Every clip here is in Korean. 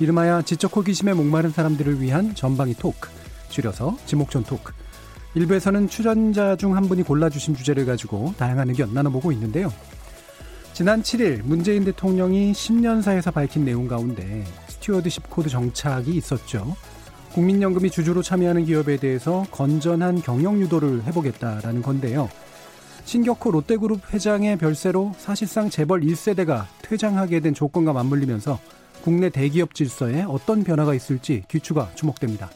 이름하여 지적 호기심에 목마른 사람들을 위한 전방위 토크, 줄여서 지목전 토크. 일부에서는 출연자 중 한 분이 골라주신 주제를 가지고 다양한 의견 나눠보고 있는데요. 지난 7일 문재인 대통령이 신년사에서 밝힌 내용 가운데 스튜어드십 코드 정착이 있었죠. 국민연금이 주주로 참여하는 기업에 대해서 건전한 경영 유도를 해보겠다라는 건데요. 신격호 롯데그룹 회장의 별세로 사실상 재벌 1세대가 퇴장하게 된 조건과 맞물리면서 국내 대기업 질서에 어떤 변화가 있을지 귀추가 주목됩니다.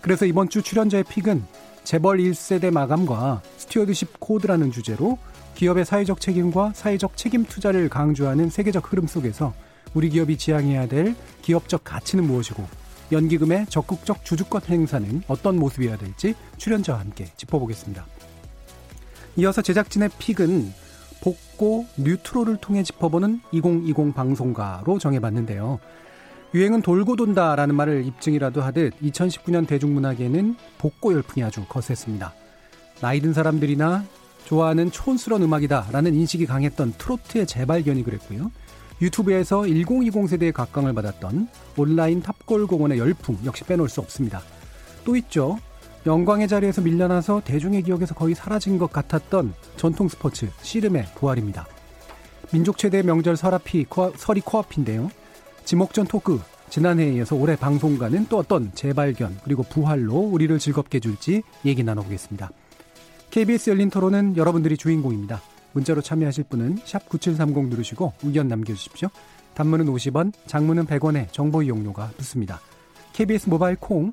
그래서 이번 주 출연자의 픽은 재벌 1세대 마감과 스튜어드십 코드라는 주제로 기업의 사회적 책임과 사회적 책임 투자를 강조하는 세계적 흐름 속에서 우리 기업이 지향해야 될 기업적 가치는 무엇이고 연기금의 적극적 주주권 행사는 어떤 모습이어야 될지 출연자와 함께 짚어보겠습니다. 이어서 제작진의 픽은 복고 뉴트로를 통해 짚어보는 2020 방송가로 정해봤는데요. 유행은 돌고 돈다라는 말을 입증이라도 하듯 2019년 대중문학에는 복고 열풍이 아주 거셌습니다. 나이 든 사람들이나 좋아하는 촌스러운 음악이다라는 인식이 강했던 트로트의 재발견이 그랬고요. 유튜브에서 1020 세대의 각광을 받았던 온라인 탑골 공원의 열풍 역시 빼놓을 수 없습니다. 또 있죠. 영광의 자리에서 밀려나서 대중의 기억에서 거의 사라진 것 같았던 전통 스포츠 씨름의 부활입니다. 민족 최대의 명절 설이 코앞인데요. 지목전 토크, 지난해에 이어서 올해 방송가는 또 어떤 재발견 그리고 부활로 우리를 즐겁게 해줄지 얘기 나눠보겠습니다. KBS 열린 토론은 여러분들이 주인공입니다. 문자로 참여하실 분은 샵 9730 누르시고 의견 남겨주십시오. 단문은 50원, 장문은 100원에 정보 이용료가 붙습니다. KBS 모바일 콩,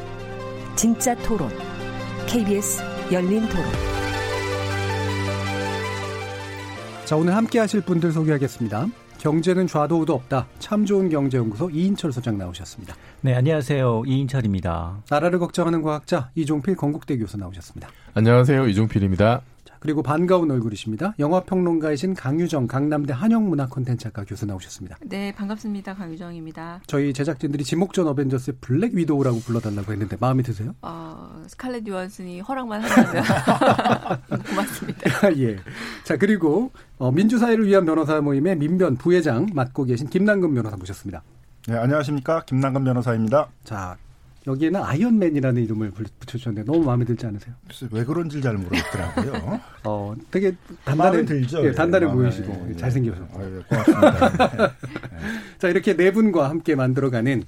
진짜 토론, KBS 열린 토론. 자, 오늘 함께 하실 분들 소개하겠습니다. 경제는 좌도 우도 없다. 참 좋은 경제연구소 이인철 소장 나오셨습니다. 네, 안녕하세요. 이인철입니다. 나라를 걱정하는 과학자 이종필 건국대 교수 나오셨습니다. 안녕하세요. 이종필입니다. 그리고 반가운 얼굴이십니다. 영화평론가이신 강유정 강남대 한영문화콘텐츠학과 교수 나오셨습니다. 네, 반갑습니다. 강유정입니다. 저희 제작진들이 지목전 어벤져스의 블랙 위도우라고 불러달라고 했는데 마음에 드세요? 스칼렛 요한슨이 허락만 하시면 고맙습니다. 예. 자, 그리고 민주사회를 위한 변호사 모임의 민변 부회장 맡고 계신 김남근 변호사 모셨습니다. 네, 안녕하십니까. 김남근 변호사입니다. 자, 여기에는 아이언맨이라는 이름을 붙여주셨는데 너무 마음에 들지 않으세요? 글쎄 왜 그런지 잘 모르겠더라고요. 되게 단단해 들죠. 예, 단단해 보이시고 예. 잘생겨서. 고맙습니다. 자, 이렇게 네 분과 함께 만들어가는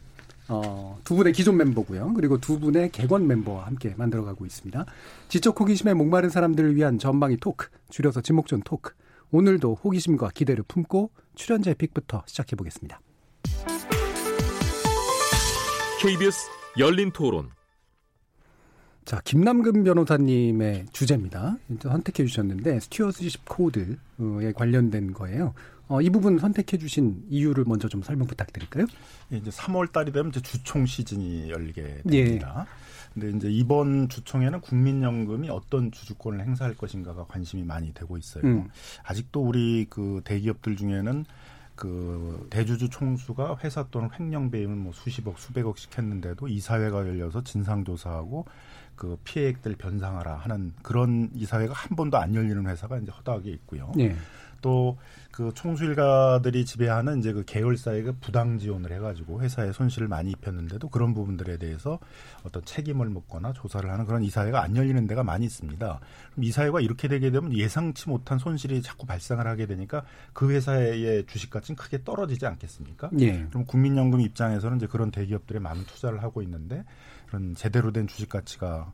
두 분의 기존 멤버고요. 그리고 두 분의 객원 멤버와 함께 만들어가고 있습니다. 지적 호기심에 목마른 사람들을 위한 전방위 토크, 줄여서 지목전 토크. 오늘도 호기심과 기대를 품고 출연자의 픽부터 시작해보겠습니다. KBS 열린 토론. 자, 김남근 변호사님의 주제입니다. 선택해 주셨는데 스튜어드십 코드에 관련된 거예요. 이 부분 선택해 주신 이유를 먼저 좀 설명 부탁드릴까요? 예, 이제 3월 달이 되면 이제 주총 시즌이 열리게 됩니다. 근데 이제 이번 주총에는 국민연금이 어떤 주주권을 행사할 것인가가 관심이 많이 되고 있어요. 아직도 우리 그 대기업들 중에는 그 대주주 총수가 회사 또는 횡령 배임을 뭐 수십억 수백억씩 했는데도 이사회가 열려서 진상조사하고 그 피해액들 변상하라 하는 그런 이사회가 한 번도 안 열리는 회사가 이제 허다하게 있고요. 네. 또 그 총수일가들이 지배하는 이제 그 계열사에 부당 지원을 해가지고 회사에 손실을 많이 입혔는데도 그런 부분들에 대해서 어떤 책임을 묻거나 조사를 하는 그런 이사회가 안 열리는 데가 많이 있습니다. 그럼 이사회가 이렇게 되게 되면 예상치 못한 손실이 자꾸 발생을 하게 되니까 그 회사의 주식 가치는 크게 떨어지지 않겠습니까? 예. 그럼 국민연금 입장에서는 이제 그런 대기업들에 많은 투자를 하고 있는데 그런 제대로 된 주식 가치가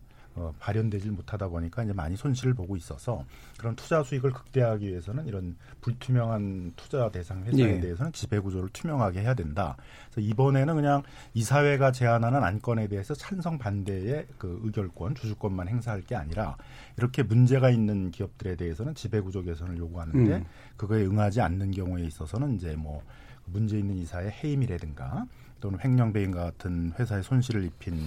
발현되질 못하다 보니까 이제 많이 손실을 보고 있어서 그런 투자 수익을 극대화하기 위해서는 이런 불투명한 투자 대상 회사에 예. 대해서는 지배구조를 투명하게 해야 된다. 그래서 이번에는 그냥 이사회가 제안하는 안건에 대해서 찬성 반대의 그 의결권, 주주권만 행사할 게 아니라 이렇게 문제가 있는 기업들에 대해서는 지배구조 개선을 요구하는데 그거에 응하지 않는 경우에 있어서는 이제 뭐 문제 있는 이사의 해임이라든가 또는 횡령배임과 같은 회사에 손실을 입힌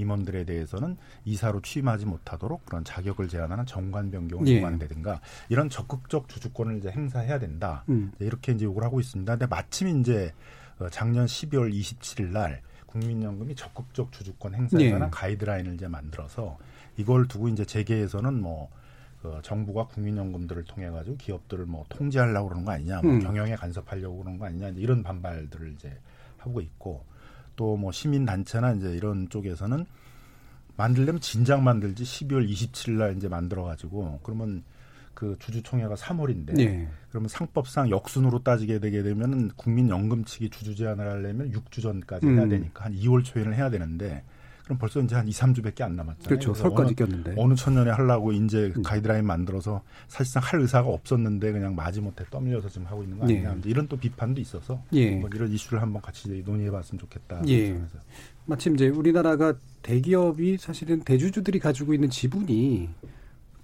임원들에 대해서는 이사로 취임하지 못하도록 그런 자격을 제한하는 정관 변경을 요구한다든가 예. 이런 적극적 주주권을 이제 행사해야 된다. 이렇게 이제 요구를 하고 있습니다. 근데 마침 이제 작년 12월 27일 날 국민연금이 적극적 주주권 행사에 예. 관한 가이드라인을 이제 만들어서 이걸 두고 이제 재계에서는 뭐 그 정부가 국민연금들을 통해 가지고 기업들을 뭐 통제하려고 그러는 거 아니냐, 뭐 경영에 간섭하려고 그러는 거 아니냐 이런 반발들을 이제 하고 있고. 또 뭐 시민단체나 이제 이런 쪽에서는 만들려면 진작 만들지 12월 27일 날 이제 만들어가지고 그러면 그 주주총회가 3월인데 네. 그러면 상법상 역순으로 따지게 되게 되면은 국민연금 측이 주주 제안을 하려면 6주 전까지 해야 되니까 한 2월 초에는 해야 되는데 그럼 벌써 이제 한 2, 3주밖에 안 남았잖아요. 그렇죠. 설까지 꼈는데. 어느 천년에 하려고 이제 가이드라인 만들어서 사실상 할 의사가 없었는데 그냥 마지못해 떠밀려서 지금 하고 있는 거 아니냐. 예. 이런 또 비판도 있어서 예. 뭐 이런 이슈를 한번 같이 논의해봤으면 좋겠다. 예. 마침 이제 우리나라가 대기업이 사실은 대주주들이 가지고 있는 지분이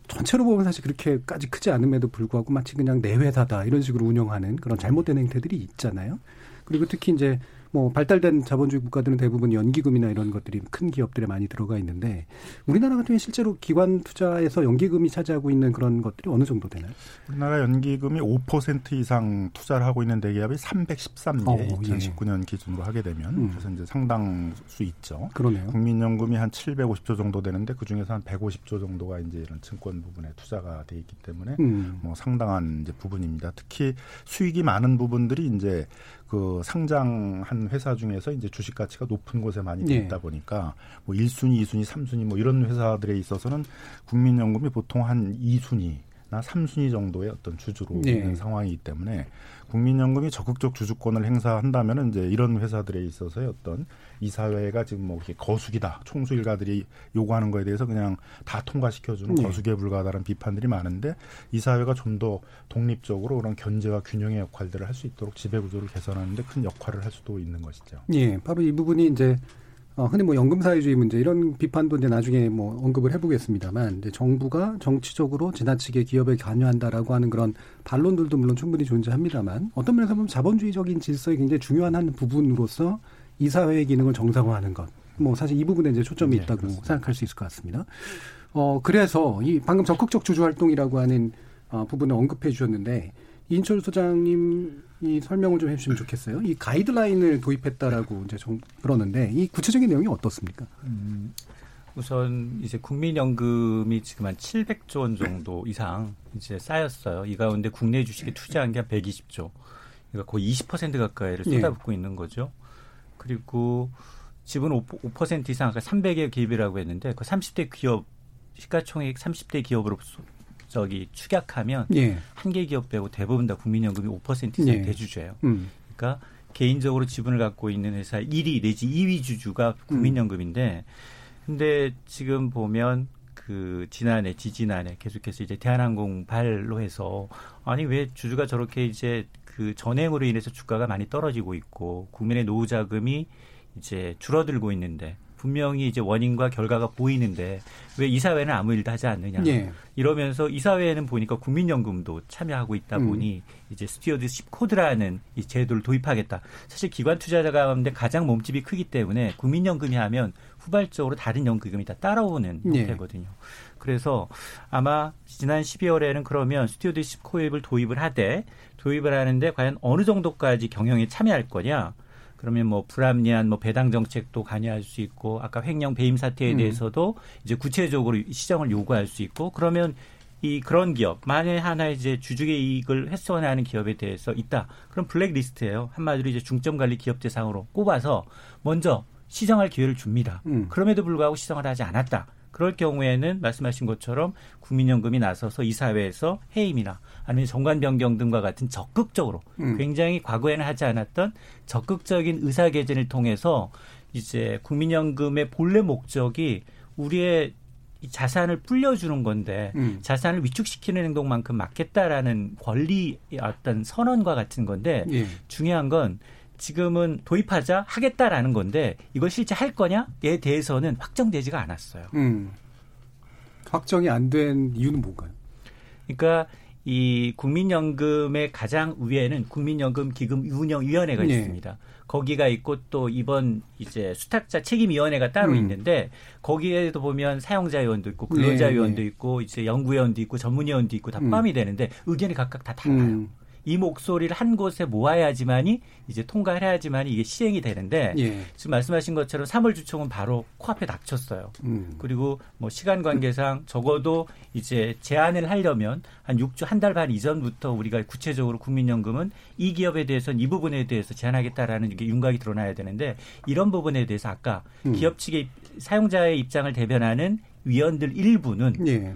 전체로 보면 사실 그렇게까지 크지 않음에도 불구하고 마치 그냥 내 회사다 이런 식으로 운영하는 그런 잘못된 행태들이 있잖아요. 그리고 특히 이제 뭐 발달된 자본주의 국가들은 대부분 연기금이나 이런 것들이 큰 기업들에 많이 들어가 있는데 우리나라 같은 경우 실제로 기관 투자에서 연기금이 차지하고 있는 그런 것들이 어느 정도 되나요? 우리나라 연기금이 5% 이상 투자를 하고 있는 대기업이 313개 2019년 예. 기준으로 하게 되면 그래서 이제 상당수 있죠. 그러네요. 국민연금이 한 750조 정도 되는데 그 중에서 한 150조 정도가 이제 이런 증권 부분에 투자가 돼 있기 때문에 뭐 상당한 이제 부분입니다. 특히 수익이 많은 부분들이 이제 그 상장한 회사 중에서 이제 주식 가치가 높은 곳에 많이 돼 있다 네. 보니까 뭐 1순위, 2순위, 3순위 뭐 이런 회사들에 있어서는 국민연금이 보통 한 2순위나 3순위 정도의 어떤 주주로 네. 있는 상황이기 때문에 국민연금이 적극적 주주권을 행사한다면은 이제 이런 회사들에 있어서의 어떤 이사회가 지금 뭐 이렇게 거수기다, 총수일가들이 요구하는 거에 대해서 그냥 다 통과시켜주는 네. 거수기에 불과하다는 비판들이 많은데 이사회가 좀 더 독립적으로 그런 견제와 균형의 역할들을 할 수 있도록 지배구조를 개선하는 데 큰 역할을 할 수도 있는 것이죠. 예, 바로 이 부분이 이제 흔히 뭐 연금사회주의 문제 이런 비판도 이제 나중에 뭐 언급을 해보겠습니다만 이제 정부가 정치적으로 지나치게 기업에 관여한다라고 하는 그런 반론들도 물론 충분히 존재합니다만 어떤 면에서 보면 자본주의적인 질서의 굉장히 중요한 한 부분으로서 이사회의 기능을 정상화하는 것. 뭐 사실 이 부분에 이제 초점이 있다고 그렇습니다. 생각할 수 있을 것 같습니다. 그래서 이 방금 적극적 주주 활동이라고 하는 부분을 언급해 주셨는데 이인철 소장님이 설명을 좀 해주시면 좋겠어요. 이 가이드라인을 도입했다라고 이제 좀 그러는데 이 구체적인 내용이 어떻습니까? 우선 이제 국민연금이 지금 한 700조 원 정도 이상 이제 쌓였어요. 이 가운데 국내 주식에 투자한 게 한 120조. 그러니까 거의 20% 가까이를 쏟아붓고 네. 있는 거죠. 그리고 지분 5% 이상 아까 300개 기업이라고 했는데 그 30대 기업 시가총액 30대 기업으로 축약하면 예. 한 개 기업 빼고 대부분 다 국민연금이 5% 이상 예. 대주주예요. 그러니까 개인적으로 지분을 갖고 있는 회사 1위 내지 2위 주주가 국민연금인데 근데 지금 보면 그 지난해 계속해서 이제 대한항공 발로 해서 아니 왜 주주가 저렇게 이제 그 전행으로 인해서 주가가 많이 떨어지고 있고 국민의 노후 자금이 이제 줄어들고 있는데 분명히 이제 원인과 결과가 보이는데 왜 이사회는 아무 일도 하지 않느냐. 예. 이러면서 이사회에는 보니까 국민연금도 참여하고 있다 보니 이제 스튜어드십 코드라는 이 제도를 도입하겠다. 사실 기관 투자자가 하는데 가장 몸집이 크기 때문에 국민연금이 하면 후발적으로 다른 연금이 다 따라오는 형태거든요. 예. 그래서 아마 지난 12월에는 그러면 스튜어드십 코드를 도입을 하는데 과연 어느 정도까지 경영에 참여할 거냐. 그러면 뭐 불합리한 뭐 배당 정책도 관여할 수 있고 아까 횡령 배임 사태에 대해서도 이제 구체적으로 시정을 요구할 수 있고 그러면 이 그런 기업, 만에 하나 이제 주주의 이익을 훼손하는 기업에 대해서 있다. 그럼 블랙리스트예요. 한마디로 이제 중점관리 기업 대상으로 꼽아서 먼저 시정할 기회를 줍니다. 그럼에도 불구하고 시정을 하지 않았다. 그럴 경우에는 말씀하신 것처럼 국민연금이 나서서 이사회에서 해임이나 아니면 정관 변경 등과 같은 적극적으로 굉장히 과거에는 하지 않았던 적극적인 의사 개진을 통해서 이제 국민연금의 본래 목적이 우리의 자산을 불려주는 건데 자산을 위축시키는 행동만큼 막겠다라는 권리의 어떤 선언과 같은 건데 예. 중요한 건 지금은 도입하자 하겠다라는 건데 이걸 실제 할 거냐에 대해서는 확정되지가 않았어요. 확정이 안 된 이유는 뭔가요? 그러니까 이 국민연금의 가장 위에는 국민연금 기금 운영위원회가 네. 있습니다. 거기가 있고 또 이번 이제 수탁자 책임위원회가 따로 있는데 거기에도 보면 사용자위원도 있고 근로자위원도 네. 있고 이제 연구위원도 있고 전문위원도 있고 다 포함이 되는데 의견이 각각 다 달라요. 이 목소리를 한 곳에 모아야지만이 이제 통과를 해야지만이 이게 시행이 되는데 예. 지금 말씀하신 것처럼 3월 주총은 바로 코앞에 닥쳤어요. 그리고 뭐 시간 관계상 적어도 이제 제안을 하려면 한 6주 한 달 반 이전부터 우리가 구체적으로 국민연금은 이 기업에 대해서는 이 부분에 대해서 제안하겠다라는 이게 윤곽이 드러나야 되는데 이런 부분에 대해서 아까 기업 측의 사용자의 입장을 대변하는 위원들 일부는 예.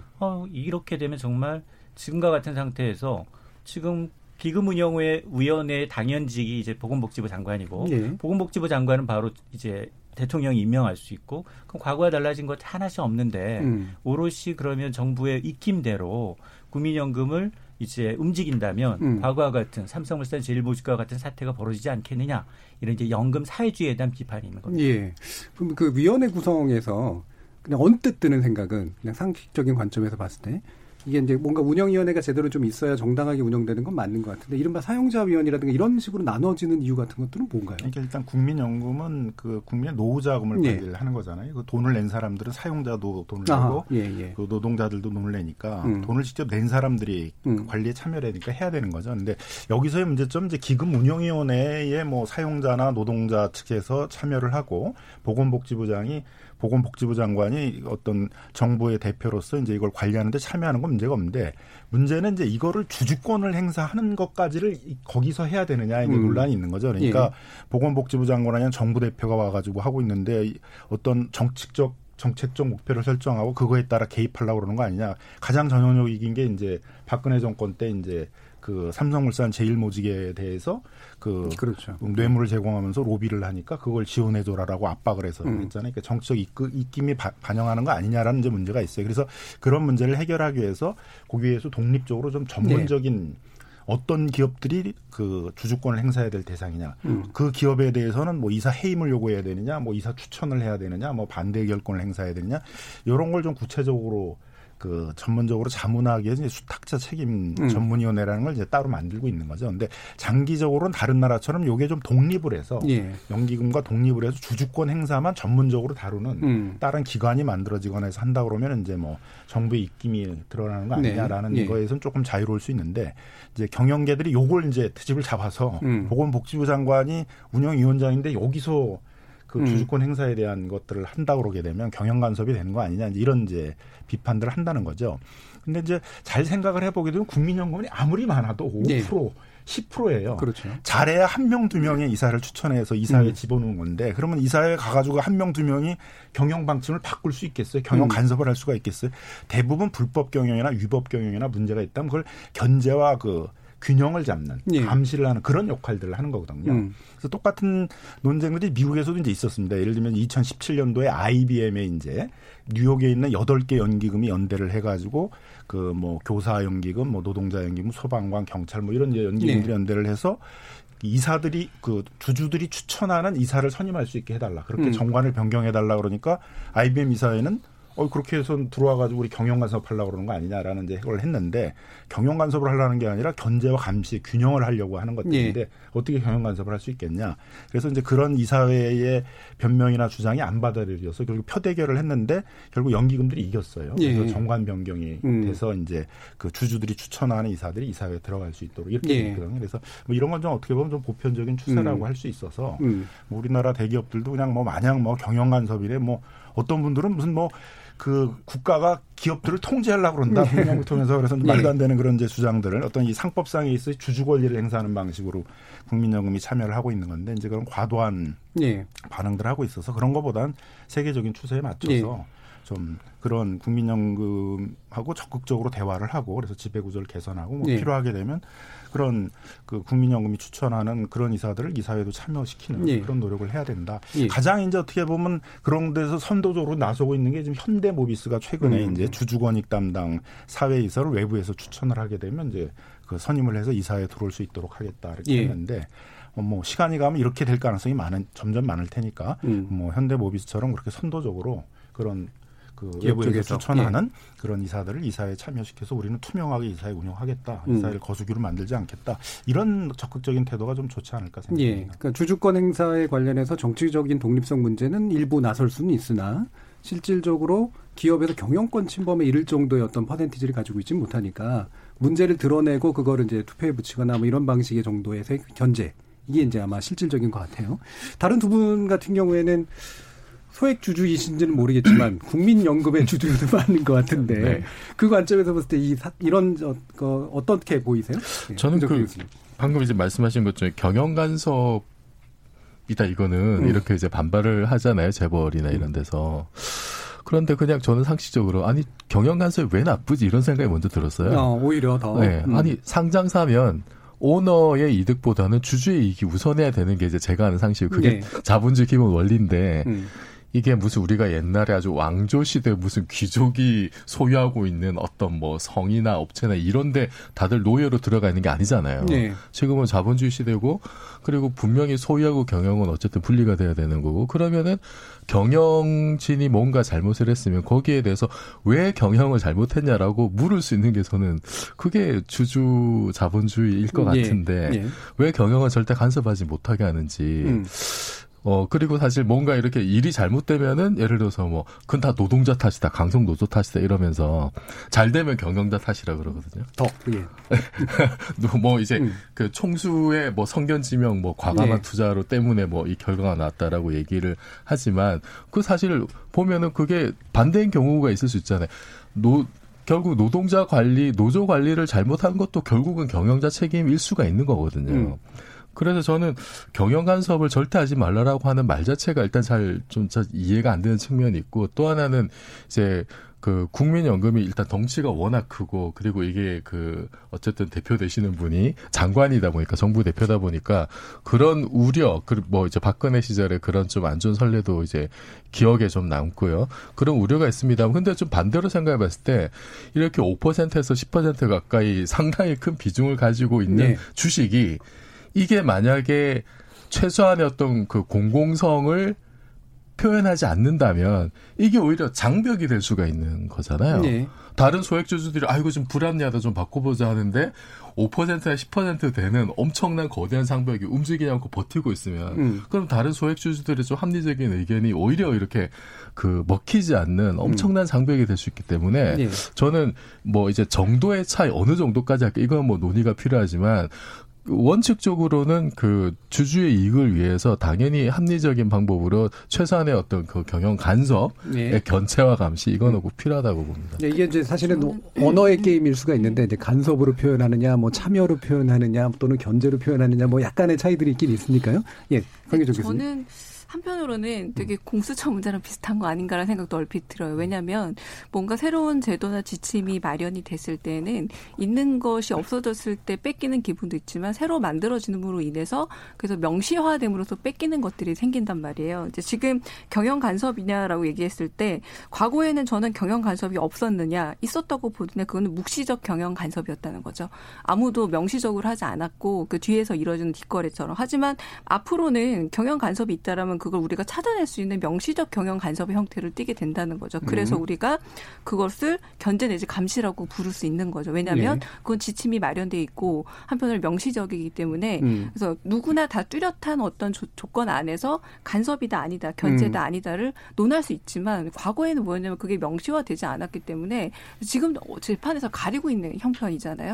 이렇게 되면 정말 지금과 같은 상태에서 지금 기금운영위원회 당연직이 이제 보건복지부 장관이고 네. 보건복지부 장관은 바로 이제 대통령이 임명할 수 있고 그럼 과거와 달라진 것 하나씩 없는데 오롯이 그러면 정부의 입김대로 국민연금을 이제 움직인다면 과거와 같은 삼성물산 제일모직과 같은 사태가 벌어지지 않겠느냐 이런 이제 연금 사회주의에 대한 비판이 있는 겁니다. 예. 그럼 그 위원회 구성에서 그냥 언뜻 드는 생각은 그냥 상식적인 관점에서 봤을 때. 이게 이제 뭔가 운영위원회가 제대로 좀 있어야 정당하게 운영되는 건 맞는 것 같은데 이른바 사용자위원이라든가 이런 식으로 나눠지는 이유 같은 것들은 뭔가요? 그러니까 일단 국민연금은 그 국민의 노후자금을 예. 관리를 하는 거잖아요. 그 돈을 낸 사람들은 사용자도 돈을 내고 예, 예. 그 노동자들도 돈을 내니까 돈을 직접 낸 사람들이 관리에 참여를 하니까 해야 되는 거죠. 그런데 여기서의 문제점 이제 기금운영위원회에 뭐 사용자나 노동자 측에서 참여를 하고 보건복지부 장관이 어떤 정부의 대표로서 이제 이걸 관리하는데 참여하는 건 문제가 없는데 문제는 이제 이거를 주주권을 행사하는 것까지를 거기서 해야 되느냐 이게 논란이 있는 거죠. 그러니까 예. 보건복지부 장관 아니면 정부 대표가 와가지고 하고 있는데 어떤 정책적 목표를 설정하고 그거에 따라 개입하려고 그러는 거 아니냐. 가장 전형적인 게 이제 박근혜 정권 때 이제 그 삼성물산 제1모직에 대해서 그 그렇죠. 뇌물을 제공하면서 로비를 하니까 그걸 지원해줘라라고 압박을 해서 했잖아요. 그러니까 정치적 입김이 반영하는 거 아니냐라는 이제 문제가 있어요. 그래서 그런 문제를 해결하기 위해서 거기에서 독립적으로 좀 전문적인 네. 어떤 기업들이 그 주주권을 행사해야 될 대상이냐. 그 기업에 대해서는 뭐 이사 해임을 요구해야 되느냐, 뭐 이사 추천을 해야 되느냐, 뭐 반대 결권을 행사해야 되느냐. 이런 걸 좀 구체적으로 그 전문적으로 자문하기에 이제 수탁자 책임 전문위원회라는 걸 이제 따로 만들고 있는 거죠. 그런데 장기적으로는 다른 나라처럼 이게 좀 독립을 해서 예. 연기금과 독립을 해서 주주권 행사만 전문적으로 다루는 다른 기관이 만들어지거나 해서 한다 그러면 이제 뭐 정부의 입김이 드러나는 거 아니냐라는 네. 예. 거에선 조금 자유로울 수 있는데 이제 경영계들이 요걸 이제 트집을 잡아서 보건복지부 장관이 운영위원장인데 여기서 그 주주권 행사에 대한 것들을 한다 그러게 되면 경영 간섭이 되는 거 아니냐 이런 이제 비판들을 한다는 거죠. 근데 이제 잘 생각을 해보게 되면 국민연금이 아무리 많아도 5%, 네. 10%예요. 그렇죠. 잘해야 한 명, 두 명의 이사를 추천해서 이사회에 집어넣은 건데 그러면 이사회에 가가지고 한 명, 두 명이 경영 방침을 바꿀 수 있겠어요? 경영 간섭을 할 수가 있겠어요? 대부분 불법 경영이나 위법 경영이나 문제가 있다면 그걸 견제와 그 균형을 잡는, 예. 감시를 하는 그런 역할들을 하는 거거든요. 그래서 똑같은 논쟁들이 미국에서도 이제 있었습니다. 예를 들면 2017년도에 IBM에 이제 뉴욕에 있는 8개 연기금이 연대를 해가지고 그 뭐 교사 연기금, 뭐 노동자 연기금, 소방관, 경찰 뭐 이런 이제 연기금들이 예. 연대를 해서 이사들이 그 주주들이 추천하는 이사를 선임할 수 있게 해달라. 그렇게 정관을 변경해달라 그러니까 IBM 이사회는 그렇게 해서 들어와가지고 우리 경영 간섭하려고 그러는 거 아니냐라는 이제 해결을 했는데 경영 간섭을 하려는 게 아니라 견제와 감시 균형을 하려고 하는 것들인데 예. 어떻게 경영 간섭을 할 수 있겠냐. 그래서 이제 그런 이사회의 변명이나 주장이 안 받아들여서 결국 표대결을 했는데 결국 연기금들이 이겼어요. 그래서 예. 정관 변경이 돼서 이제 그 주주들이 추천하는 이사들이 이사회에 들어갈 수 있도록 이렇게 예. 됐거든요. 그래서 뭐 이런 건 좀 어떻게 보면 좀 보편적인 추세라고 할 수 있어서 뭐 우리나라 대기업들도 그냥 뭐 마냥 뭐 경영 간섭이래 뭐 어떤 분들은 무슨 뭐 그 국가가 기업들을 통제하려고 그런다. 폭력을 통해서. 그래서 말도 안 되는 그런 이제 주장들을 어떤 이 상법상에 있어 주주 권리를 행사하는 방식으로 국민연금이 참여를 하고 있는 건데 이제 그런 과도한 반응들을 하고 있어서 그런 것보단 세계적인 추세에 맞춰서 좀 그런 국민연금하고 적극적으로 대화를 하고 그래서 지배구조를 개선하고 뭐 필요하게 되면 그런 그 국민연금이 추천하는 그런 이사들을 이사회도 참여시키는 그런 노력을 해야 된다. 가장 이제 어떻게 보면 그런 데서 선도적으로 나서고 있는 게 지금 현대모비스가 최근에 이제 주주권익 담당 사회 이사를 외부에서 추천을 하게 되면 이제 그 선임을 해서 이사회에 들어올 수 있도록 하겠다 이렇게 했는데. 뭐 시간이 가면 이렇게 될 가능성이 점점 많을 테니까 뭐 현대모비스처럼 그렇게 선도적으로 그런 그 외부에서 추천하는 그런 이사들을 이사회에 참여시켜서 우리는 투명하게 이사회 운영하겠다. 이사회를 거수기로 만들지 않겠다. 이런 적극적인 태도가 좀 좋지 않을까 생각합니다. 그러니까 주주권 행사에 관련해서 정치적인 독립성 문제는 일부 나설 수는 있으나 실질적으로 기업에서 경영권 침범에 이를 정도의 어떤 퍼센티지를 가지고 있지 못하니까 문제를 드러내고 그걸 이제 투표에 붙이거나 뭐 이런 방식의 정도의 견제. 이게 이제 아마 실질적인 것 같아요. 다른 두 분 같은 경우에는 소액 주주이신지는 모르겠지만 국민연금의 주주도 많은 것 같은데 그 관점에서 봤을 때 이런 어떻게 보이세요? 저는 그 방금 이제 말씀하신 것 중에 경영 간섭이다 이거는 이렇게 이제 반발을 하잖아요. 재벌이나 이런 데서. 그런데 그냥 저는 상식적으로 아니 경영 간섭이 왜 나쁘지 이런 생각이 먼저 들었어요. 오히려 더. 아니 상장사면 오너의 이득보다는 주주의 이익이 우선해야 되는 게 이제 제가 아는 상식이에요. 그게 자본주의 기본 원리인데 이게 무슨 우리가 옛날에 아주 왕조 시대 무슨 귀족이 소유하고 있는 어떤 뭐 성이나 업체나 이런데 다들 노예로 들어가 있는 게 아니잖아요. 지금은 자본주의 시대고 그리고 분명히 소유하고 경영은 어쨌든 분리가 돼야 되는 거고 그러면은 경영진이 뭔가 잘못을 했으면 거기에 대해서 왜 경영을 잘못했냐라고 물을 수 있는 게 저는 그게 주주 자본주의일 것 같은데 왜 경영을 절대 간섭하지 못하게 하는지. 그리고 사실 뭔가 이렇게 일이 잘못되면은 예를 들어서 뭐, 그건 다 노동자 탓이다, 강성 노조 탓이다 이러면서 잘 되면 경영자 탓이라 그러거든요. 뭐 이제 그 총수의 뭐 성견지명 뭐 과감한 투자로 때문에 뭐 이 결과가 났다라고 얘기를 하지만 그 사실 보면은 그게 반대인 경우가 있을 수 있잖아요. 결국 노동자 관리, 노조 관리를 잘못한 것도 결국은 경영자 책임일 수가 있는 거거든요. 그래서 저는 경영 간섭을 절대 하지 말라라고 하는 말 자체가 일단 잘 이해가 안 되는 측면이 있고 또 하나는 이제 그 국민연금이 일단 덩치가 워낙 크고 그리고 이게 그 어쨌든 대표 되시는 분이 장관이다 보니까 정부 대표다 보니까 그런 우려 그 뭐 이제 박근혜 시절에 그런 좀 안 좋은 선례도 이제 기억에 좀 남고요. 그런 우려가 있습니다. 근데 좀 반대로 생각해 봤을 때 이렇게 5%에서 10% 가까이 상당히 큰 비중을 가지고 있는 주식이 이게 만약에 최소한의 어떤 그 공공성을 표현하지 않는다면 이게 오히려 장벽이 될 수가 있는 거잖아요. 다른 소액주주들이 아이고 좀 불합리하다 좀 바꿔보자 하는데 5%나 10% 되는 엄청난 거대한 장벽이 움직이지 않고 버티고 있으면 그럼 다른 소액주주들의 좀 합리적인 의견이 오히려 이렇게 그 먹히지 않는 엄청난 장벽이 될 수 있기 때문에 저는 뭐 이제 정도의 차이 어느 정도까지 할까 이건 뭐 논의가 필요하지만 원칙적으로는 그 주주의 이익을 위해서 당연히 합리적인 방법으로 최소한의 어떤 그 경영 간섭의 견제와 감시 이거는 꼭 필요하다고 봅니다. 이게 이제 사실은 언어의 게임일 수가 있는데 이제 간섭으로 표현하느냐, 뭐 참여로 표현하느냐, 또는 견제로 표현하느냐, 뭐 약간의 차이들이 있긴 있으니까요. 강유정 교수님. 저는 한편으로는 되게 공수처 문제랑 비슷한 거 아닌가라는 생각도 얼핏 들어요. 왜냐하면 뭔가 새로운 제도나 지침이 마련이 됐을 때는 있는 것이 없어졌을 때 뺏기는 기분도 있지만 새로 만들어지므로 인해서 그래서 명시화됨으로써 뺏기는 것들이 생긴단 말이에요. 이제 지금 경영 간섭이냐라고 얘기했을 때 과거에는 저는 경영 간섭이 없었느냐 있었다고 보는데 그거는 묵시적 경영 간섭이었다는 거죠. 아무도 명시적으로 하지 않았고 그 뒤에서 이뤄지는 뒷거래처럼. 하지만 앞으로는 경영 간섭이 있다라면 그걸 우리가 찾아낼 수 있는 명시적 경영 간섭의 형태를 띠게 된다는 거죠. 그래서 우리가 그것을 견제 내지 감시라고 부를 수 있는 거죠. 왜냐하면 그건 지침이 마련돼 있고 한편으로 명시적이기 때문에 그래서 누구나 다 뚜렷한 어떤 조건 안에서 간섭이다 아니다, 견제다 아니다를 논할 수 있지만 과거에는 뭐였냐면 그게 명시화되지 않았기 때문에 지금 재판에서 가리고 있는 형편이잖아요.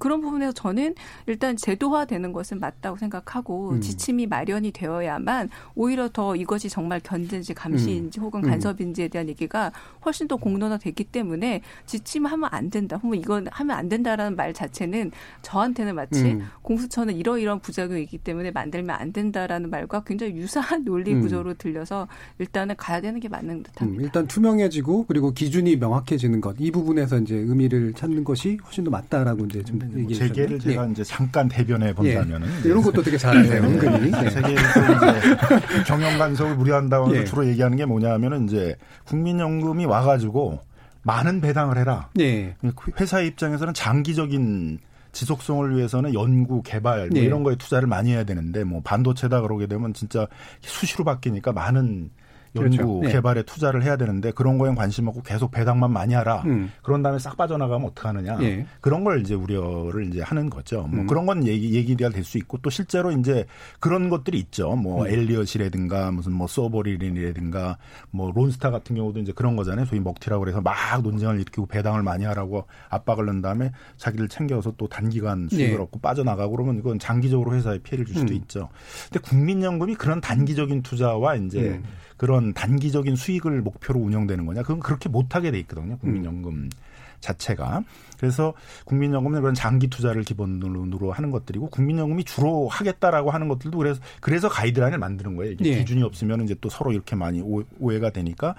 그런 부분에서 저는 일단 제도화되는 것은 맞다고 생각하고 지침이 마련이 되어야만 오히려 오히려 더 이것이 정말 견제인지 감시인지 혹은 간섭인지에 대한 얘기가 훨씬 더 공론화되기 때문에 지침하면 안 된다, 혹은 이건 하면 안 된다라는 말 자체는 저한테는 마치 공수처는 이러이러한 부작용이기 때문에 만들면 안 된다라는 말과 굉장히 유사한 논리 구조로 들려서 일단은 가야 되는 게 맞는 듯합니다. 일단 투명해지고 그리고 기준이 명확해지는 것, 이 부분에서 이제 의미를 찾는 것이 훨씬 더 맞다라고 이제 좀 얘기했어요. 제기를 제가 이제 잠깐 대변해 본다면은 이런 것도 되게 잘하세요. 은근히 세계에서 이제 경영 간섭을 무리한다고 주로 얘기하는 게 뭐냐면은 이제 국민연금이 와가지고 많은 배당을 해라. 예. 회사 입장에서는 장기적인 지속성을 위해서는 연구, 개발 뭐 이런 거에 투자를 많이 해야 되는데 뭐 반도체다 그러게 되면 진짜 수시로 바뀌니까 많은 연구, 개발에 투자를 해야 되는데 그런 거에 관심 없고 계속 배당만 많이 하라. 그런 다음에 싹 빠져나가면 어떡하느냐. 예. 그런 걸 이제 우려를 이제 하는 거죠. 뭐 그런 건 얘기가 될 수 있고 또 실제로 이제 그런 것들이 있죠. 뭐 엘리엇이라든가 무슨 뭐 서버리린이라든가 뭐 론스타 같은 경우도 이제 그런 거잖아요. 소위 먹튀라고 그래서 막 논쟁을 일으키고 배당을 많이 하라고 압박을 넣은 다음에 자기들 챙겨서 또 단기간 수익을 얻고 빠져나가고 그러면 이건 장기적으로 회사에 피해를 줄 수도 있죠. 근데 국민연금이 그런 단기적인 투자와 이제 그런 단기적인 수익을 목표로 운영되는 거냐. 그건 그렇게 못하게 돼 있거든요. 국민연금 자체가. 그래서 국민연금은 그런 장기 투자를 기본으로 하는 것들이고 국민연금이 주로 하겠다라고 하는 것들도 그래서 가이드라인을 만드는 거예요. 이게 기준이 없으면 이제 또 서로 이렇게 많이 오해가 되니까.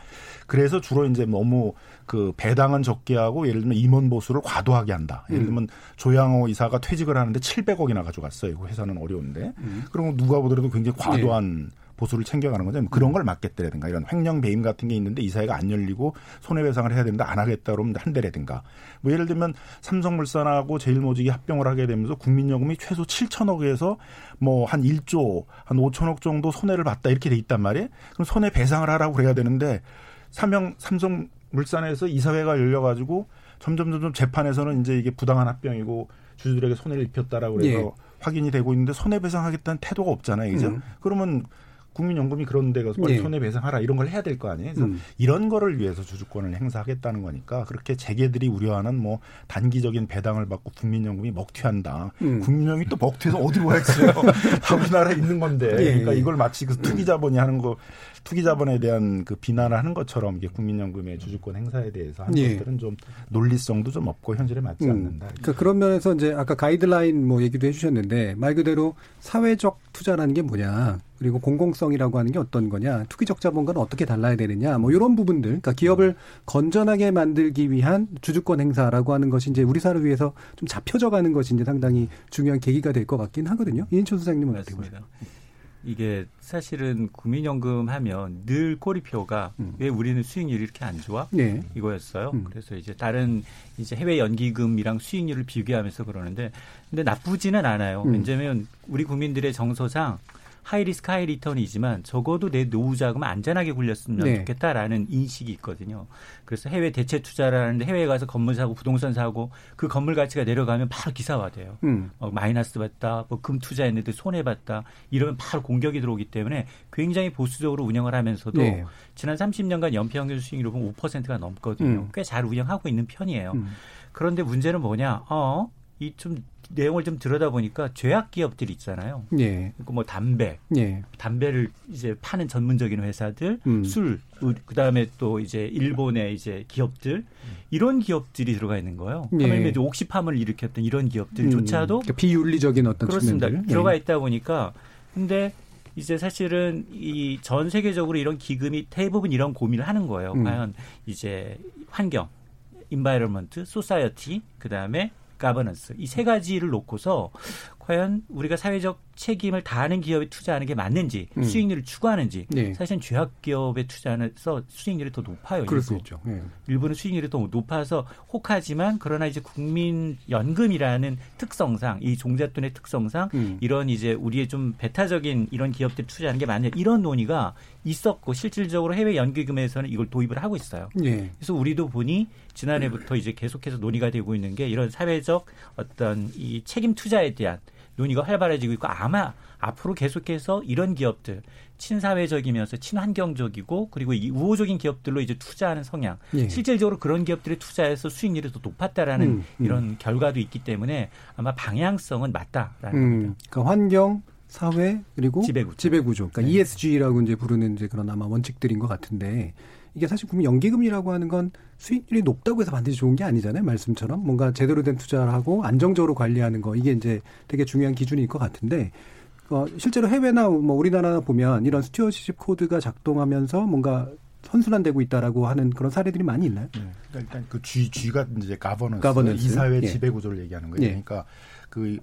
그래서 주로 이제 너무 그 배당은 적게 하고 예를 들면 임원 보수를 과도하게 한다. 예를 들면 조양호 이사가 퇴직을 하는데 700억이나 가져갔어요. 이거 회사는 어려운데. 그럼 누가 보더라도 굉장히 과도한 보수를 챙겨가는 거죠. 뭐 그런 걸 막겠다라든가 이런 횡령 배임 같은 게 있는데 이 사회가 안 열리고 손해배상을 해야 되는데 안 하겠다 그러면 한대라든가. 뭐 예를 들면 삼성물산하고 제일모직이 합병을 하게 되면서 국민연금이 최소 7천억에서 뭐 한 1조, 한 5천억 정도 손해를 봤다 이렇게 돼 있단 말이에요. 그럼 손해배상을 하라고 그래야 되는데 삼성물산에서 이사회가 열려가지고 점점 재판에서는 이제 이게 부당한 합병이고 주주들에게 손해를 입혔다라고 그래서 확인이 되고 있는데 손해배상하겠다는 태도가 없잖아요. 그죠? 그러면 국민연금이 그런 데 가서 빨리 손해배상하라 이런 걸 해야 될 거 아니에요. 그래서 이런 거를 위해서 주주권을 행사하겠다는 거니까 그렇게 재계들이 우려하는 뭐 단기적인 배당을 받고 국민연금이 먹튀한다. 국민연금이 또 먹튀해서 어디로 갈지요. 다 우리나라에 있는 건데. 그러니까 이걸 마치 그 투기자본이 하는 거, 투기자본에 대한 그 비난을 하는 것처럼 이게 국민연금의 주주권 행사에 대해서 하는 것들은 좀 논리성도 좀 없고 현실에 맞지 않는다. 그러니까 그런 면에서 이제 아까 가이드라인 뭐 얘기도 해주셨는데 말 그대로 사회적 투자라는 게 뭐냐. 그리고 공공성이라고 하는 게 어떤 거냐, 투기적 자본과는 어떻게 달라야 되느냐, 뭐 이런 부분들, 그러니까 기업을 건전하게 만들기 위한 주주권 행사라고 하는 것이 이제 우리 사회를 위해서 좀 잡혀져가는 것이 이제 상당히 중요한 계기가 될 것 같긴 하거든요. 이인철 소장님은 어떻게 보세요? 이게 사실은 국민연금 하면 늘 꼬리표가 왜 우리는 수익률이 이렇게 안 좋아? 이거였어요. 그래서 이제 다른 이제 해외 연기금이랑 수익률을 비교하면서 그러는데, 근데 나쁘지는 않아요. 왜냐하면 우리 국민들의 정서상 하이리스크 하이리턴이지만 적어도 내 노후자금 안전하게 굴렸으면 좋겠다라는 인식이 있거든요. 그래서 해외 대체 투자라는데 해외에 가서 건물 사고 부동산 사고 그 건물 가치가 내려가면 바로 기사화돼요. 마이너스 봤다, 뭐 금 투자했는데 손해봤다 이러면 바로 공격이 들어오기 때문에 굉장히 보수적으로 운영을 하면서도 지난 30년간 연평균 수익률로 보면 5%가 넘거든요. 꽤 잘 운영하고 있는 편이에요. 그런데 문제는 뭐냐? 이 좀 내용을 좀 들여다보니까 죄악 기업들이 있잖아요. 그러니까 뭐 담배, 담배를 이제 파는 전문적인 회사들, 술, 그 다음에 또 이제 일본의 이제 기업들 이런 기업들이 들어가 있는 거예요. 하물며 이제 옥시팜을 일으켰던 이런 기업들조차도 그러니까 비윤리적인 어떤 그렇습니다. 측면들 들어가 있다 보니까 근데 이제 사실은 이 전 세계적으로 이런 기금이 대부분 이런 고민을 하는 거예요. 과연 이제 환경, 인바이러먼트, 소사이어티, 그 다음에 가버넌스 이 세 가지를 놓고서 과연 우리가 사회적 책임을 다하는 기업에 투자하는 게 맞는지 수익률을 추구하는지 사실은 죄악 기업에 투자해서 수익률이 더 높아요. 그럴 수 있죠. 일부는 수익률이 더 높아서 혹하지만 그러나 이제 국민연금이라는 특성상 이 종잣돈의 특성상 이런 이제 우리의 좀 배타적인 이런 기업들 투자하는 게 맞냐 이런 논의가 있었고 실질적으로 해외 연기금에서는 이걸 도입을 하고 있어요. 그래서 우리도 보니 지난해부터 이제 계속해서 논의가 되고 있는 게 이런 사회적 어떤 이 책임 투자에 대한 논의가 활발해지고 있고 아마 앞으로 계속해서 이런 기업들 친사회적이면서 친환경적이고 그리고 이 우호적인 기업들로 이제 투자하는 성향 실질적으로 그런 기업들에 투자해서 수익률이 더 높았다라는 이런 결과도 있기 때문에 아마 방향성은 맞다라는 겁니다. 그러니까 환경 사회 그리고 지배구조. 그러니까 네. ESG라고 이제 부르는 이제 그런 아마 원칙들인 것 같은데 이게 사실 국민 연기금이라고 하는 건 수익률이 높다고 해서 반드시 좋은 게 아니잖아요. 말씀처럼 뭔가 제대로 된 투자를 하고 안정적으로 관리하는 거 이게 이제 되게 중요한 기준일 것 같은데 실제로 해외나 뭐 우리나라 보면 이런 스튜어드십 코드가 작동하면서 뭔가 선순환되고 있다라고 하는 그런 사례들이 많이 있나요? 네. 그러니까 일단 그 G가 이제 가버넌스. 이사회 지배구조를 얘기하는 거예요. 예. 그러니까 그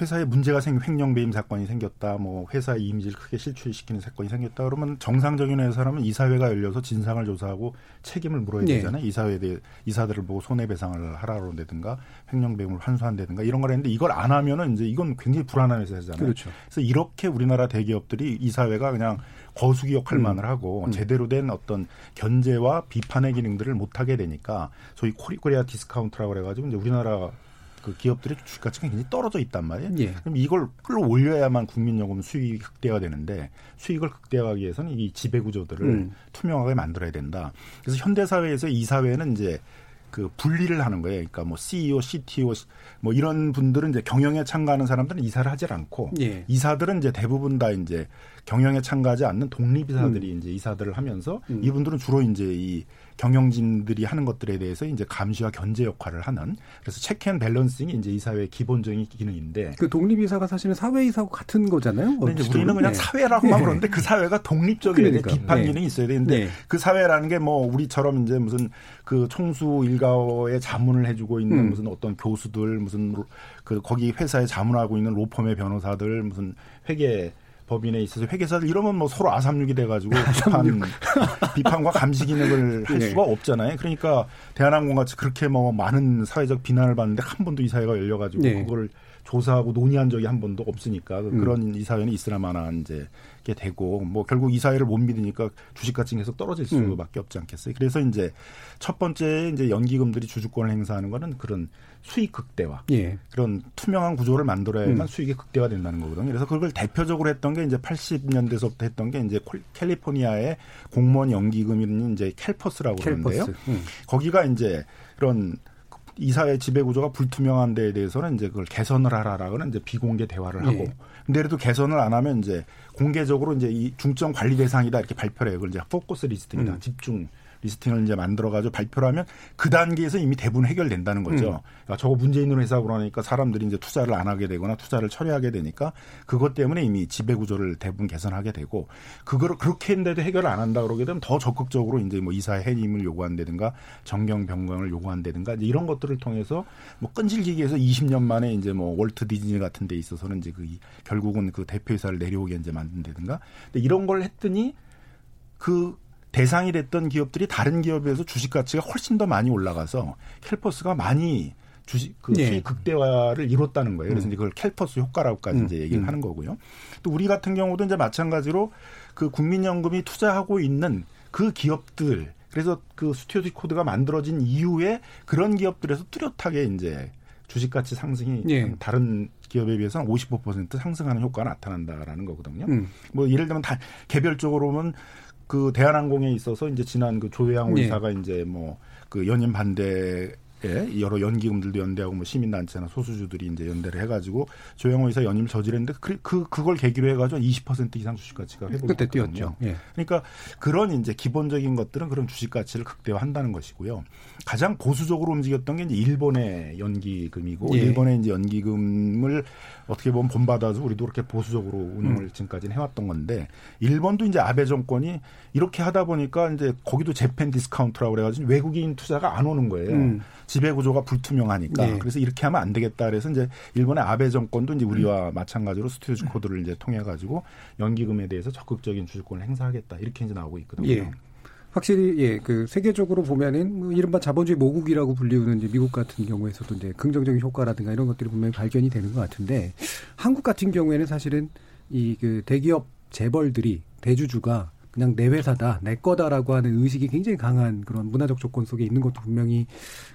회사에 문제가 생긴 횡령배임 사건이 생겼다. 뭐 회사 이미지를 크게 실추시키는 사건이 생겼다. 그러면 정상적인 회사라면 이사회가 열려서 진상을 조사하고 책임을 물어야 되잖아요. 네. 이사회에 대해 이사들을 보고 손해배상을 하라는다든가 횡령배임을 환수한다든가 이런 걸 했는데 이걸 안 하면은 이제 이건 굉장히 불안한 회사잖아요. 그렇죠. 그래서 이렇게 우리나라 대기업들이 이사회가 그냥 거수기 역할만을 하고 제대로 된 어떤 견제와 비판의 기능들을 못 하게 되니까 소위 코리아 디스카운트라고 그래가지고 이제 우리나라 그 기업들의 주식 가치가 굉장히 떨어져 있단 말이에요. 예. 그럼 이걸 끌어올려야만 국민연금 수익이 극대화 되는데 수익을 극대화하기 위해서는 이 지배구조들을 투명하게 만들어야 된다. 그래서 현대사회에서 이사회는 이제 그 분리를 하는 거예요. 그러니까 뭐 CEO, CTO 뭐 이런 분들은 이제 경영에 참가하는 사람들은 이사를 하질 않고 예. 이사들은 이제 대부분 다 이제 경영에 참가하지 않는 독립이사들이 이제 이사들을 하면서 이분들은 주로 이제 이 경영진들이 하는 것들에 대해서 이제 감시와 견제 역할을 하는 그래서 체크앤밸런싱이 이제 이사회의 기본적인 기능인데 그 독립이사가 사실은 사회이사하고 같은 거잖아요. 근데 이제 우리는 그냥 네. 사회라고만 네. 그러는데 그 사회가 독립적인 그러니까. 비판 네. 기능이 있어야 되는데 네. 그 사회라는 게 뭐 우리처럼 이제 무슨 그 총수 일가의 자문을 해주고 있는 무슨 어떤 교수들 무슨 그 거기 회사에 자문하고 있는 로펌의 변호사들 무슨 회계 법인에 있어서 회계사들 이러면 뭐 서로 아삼육이 돼가지고 비판과 감시 기능을 할 수가 없잖아요. 그러니까 대한항공 같이 그렇게 뭐 많은 사회적 비난을 받는데 한 번도 이사회가 열려가지고 네. 그걸 조사하고 논의한 적이 한 번도 없으니까 그런 이사회는 있으나마나 이제 게 되고 뭐 결국 이사회를 못 믿으니까 주식 가치는 계속 떨어질 수밖에 없지 않겠어요. 그래서 이제 첫 번째 이제 연기금들이 주주권을 행사하는 거는 그런 수익 극대화, 예. 그런 투명한 구조를 만들어야만 수익이 극대화된다는 거거든요. 그래서 그걸 대표적으로 했던 게 이제 80년대서부터 했던 게 이제 캘리포니아의 공무원 연기금인 이제 캘퍼스라고 그러는데요. 거기가 이제 그런 이사회 지배구조가 불투명한 데에 대해서는 이제 그걸 개선을 하라라고는 이제 비공개 대화를 하고. 근데 그래도 개선을 안 하면 이제 공개적으로 이제 이 중점 관리 대상이다 이렇게 발표를 해요. 그걸 이제 포커스 리스팅이다. 집중 리스팅을 이제 만들어가지고 발표를 하면 그 단계에서 이미 대부분 해결된다는 거죠. 그러니까 저거 문제 있는 회사고 그러니까 사람들이 이제 투자를 안 하게 되거나 투자를 처리하게 되니까 그것 때문에 이미 지배구조를 대부분 개선하게 되고 그걸 그렇게 했는데도 해결을 안 한다 그러게 되면 더 적극적으로 이제 뭐 이사회 해임을 요구한다든가 정경 변경을 요구한다든가 이런 것들을 통해서 뭐 끈질기게 해서 20년 만에 이제 뭐 월트 디즈니 같은 데 있어서는 이제 그 결국은 그 대표이사를 내려오게 이제 만든다든가 이런 걸 했더니 그 대상이 됐던 기업들이 다른 기업에서 주식 가치가 훨씬 더 많이 올라가서 캘퍼스가 많이 주식 그 수익 극대화를 이뤘다는 거예요. 그래서 이제 그걸 캘퍼스 효과라고까지 이제 얘기를 하는 거고요. 또 우리 같은 경우도 이제 마찬가지로 그 국민연금이 투자하고 있는 그 기업들 그래서 그 스튜어드십 코드가 만들어진 이후에 그런 기업들에서 뚜렷하게 이제 주식 가치 상승이 다른 기업에 비해서는 55% 상승하는 효과가 나타난다라는 거거든요. 뭐 예를 들면 다 개별적으로 보면 그 대한항공에 있어서 이제 지난 그 조양호 이사가 이제 뭐 그 연임 반대에 여러 연기금들도 연대하고 뭐 시민단체나 소수주들이 이제 연대를 해가지고 조양호 이사 연임 저지했는데 그걸 계기로 해가지고 20% 이상 주식 가치가 회복이 그때 뛰었죠. 예. 그러니까 그런 이제 기본적인 것들은 그런 주식 가치를 극대화한다는 것이고요. 가장 보수적으로 움직였던 게 이제 일본의 연기금이고 일본의 이제 연기금을 어떻게 보면 본받아서 우리도 그렇게 보수적으로 운영을 지금까지는 해왔던 건데 일본도 이제 아베 정권이 이렇게 하다 보니까 이제 거기도 재팬 디스카운트라고 그래가지고 외국인 투자가 안 오는 거예요. 지배구조가 불투명하니까 그래서 이렇게 하면 안 되겠다 그래서 이제 일본의 아베 정권도 이제 우리와 마찬가지로 스튜어드십 코드를 이제 통해 가지고 연기금에 대해서 적극적인 주주권을 행사하겠다 이렇게 이제 나오고 있거든요. 예. 확실히 그 세계적으로 보면은 뭐 이른바 자본주의 모국이라고 불리우는 이제 미국 같은 경우에서도 이제 긍정적인 효과라든가 이런 것들이 분명히 발견이 되는 것 같은데 한국 같은 경우에는 사실은 이 그 대기업 재벌들이 대주주가 그냥 내 회사다, 내 거다라고 하는 의식이 굉장히 강한 그런 문화적 조건 속에 있는 것도 분명히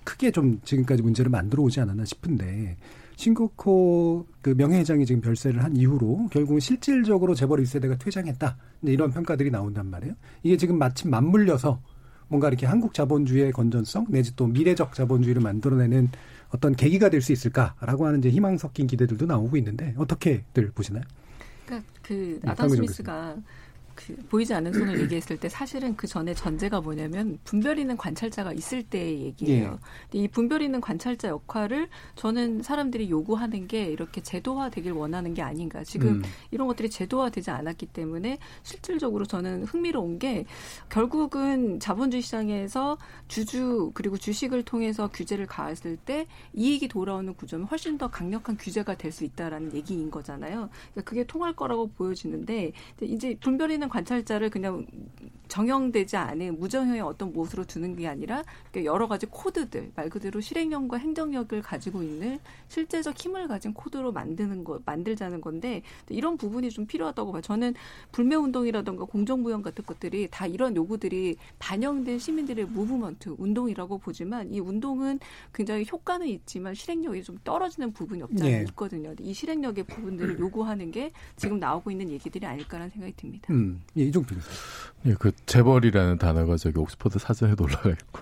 크게 좀 지금까지 문제를 만들어 오지 않았나 싶은데 신격호 그 명예회장이 지금 별세를 한 이후로 결국은 실질적으로 재벌 1세대가 퇴장했다. 이런 평가들이 나온단 말이에요. 이게 지금 마침 맞물려서 뭔가 이렇게 한국 자본주의의 건전성 내지 또 미래적 자본주의를 만들어내는 어떤 계기가 될 수 있을까라고 하는 이제 희망 섞인 기대들도 나오고 있는데 어떻게들 보시나요? 그러니까 그 아담 스미스가 그 보이지 않는 손을 얘기했을 때 사실은 그 전에 전제가 뭐냐면 분별 있는 관찰자가 있을 때의 얘기예요. 예. 이 분별 있는 관찰자 역할을 저는 사람들이 요구하는 게 이렇게 제도화되길 원하는 게 아닌가. 지금 이런 것들이 제도화되지 않았기 때문에 실질적으로 저는 흥미로운 게 결국은 자본주의 시장에서 주주 그리고 주식을 통해서 규제를 가했을 때 이익이 돌아오는 구조는 훨씬 더 강력한 규제가 될 수 있다라는 얘기인 거잖아요. 그러니까 그게 통할 거라고 보여지는데 이제 분별 있는 관찰자를 그냥 정형되지 않은 무정형의 어떤 모습으로 두는 게 아니라 여러 가지 코드들, 말 그대로 실행력과 행정력을 가지고 있는 실제적 힘을 가진 코드로 만들자는 건데 이런 부분이 좀 필요하다고 봐요. 저는 불매운동이라든가 공정부양 같은 것들이 다 이런 요구들이 반영된 시민들의 무브먼트, 운동이라고 보지만 이 운동은 굉장히 효과는 있지만 실행력이 좀 떨어지는 부분이 없지 않아 있거든요. 이 실행력의 부분들을 요구하는 게 지금 나오고 있는 얘기들이 아닐까라는 생각이 듭니다. 예, 이종필 교수. 예, 그 재벌이라는 단어가 저기 옥스퍼드 사전에도 올라가 있고,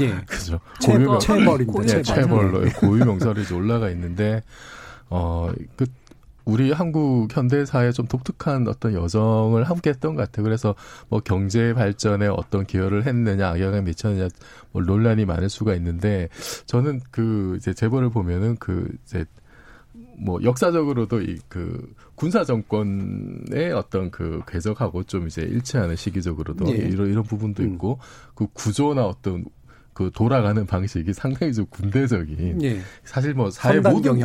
예, 그죠. 재벌인데 재벌로 고유 명사로 이제 올라가 있는데, 그 우리 한국 현대사의 좀 독특한 어떤 여정을 함께했던 것 같아요. 그래서 뭐 경제 발전에 어떤 기여를 했느냐, 악영향을 미쳤느냐, 뭐 논란이 많을 수가 있는데, 저는 그 이제 재벌을 보면은 그 이제 뭐 역사적으로도 이 그 군사 정권의 어떤 그 궤적하고 좀 이제 일치하는 시기적으로도 이런 부분도 있고 그 구조나 어떤 그 돌아가는 방식이 상당히 좀 군대적인 사실 뭐 사회 모든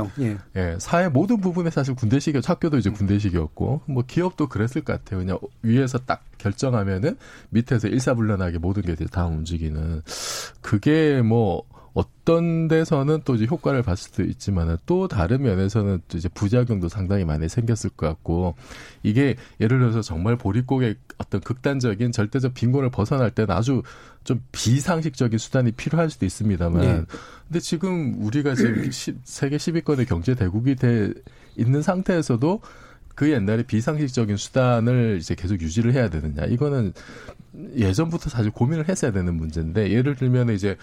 사회 모든 부분에 사실 군대식이었고 학교도 이제 군대식이었고 뭐 기업도 그랬을 것 같아요. 그냥 위에서 딱 결정하면은 밑에서 일사불란하게 모든 게 다 움직이는 그게 뭐 어떤 데서는 또 이제 효과를 봤을 수도 있지만 또 다른 면에서는 또 이제 부작용도 상당히 많이 생겼을 것 같고 이게 예를 들어서 정말 보릿고개 어떤 극단적인 절대적 빈곤을 벗어날 때는 아주 좀 비상식적인 수단이 필요할 수도 있습니다만 근데 지금 우리가 지금 세계 10위권의 경제 대국이 돼 있는 상태에서도 그 옛날에 비상식적인 수단을 이제 계속 유지를 해야 되느냐 이거는 예전부터 사실 고민을 했어야 되는 문제인데 예를 들면 이제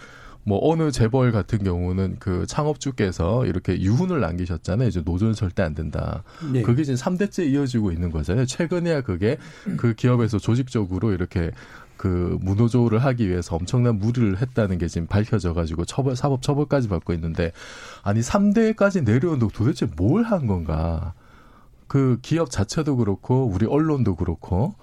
뭐 어느 재벌 같은 경우는 그 창업주께서 이렇게 유훈을 남기셨잖아요. 이제 노조는 절대 안 된다. 네. 그게 지금 3대째 이어지고 있는 거잖아요. 최근에야 그게 그 기업에서 조직적으로 이렇게 그 무노조를 하기 위해서 엄청난 무리를 했다는 게 지금 밝혀져가지고 사법 처벌까지 받고 있는데 아니 3대까지 내려오는데 도대체 뭘 한 건가? 그 기업 자체도 그렇고 우리 언론도 그렇고.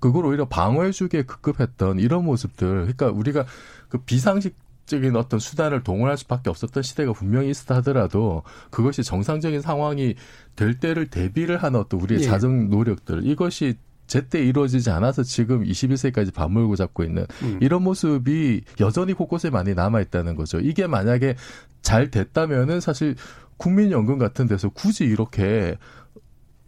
그걸 오히려 방어해주기에 급급했던 이런 모습들. 그러니까 우리가 그 비상식 적인 어떤 수단을 동원할 수밖에 없었던 시대가 분명히 있었다 하더라도 그것이 정상적인 상황이 될 때를 대비를 하는 어떤 우리의 자정 노력들 이것이 제때 이루어지지 않아서 지금 21세기까지 맞물고 잡고 있는 이런 모습이 여전히 곳곳에 많이 남아있다는 거죠. 이게 만약에 잘 됐다면은 사실 국민연금 같은 데서 굳이 이렇게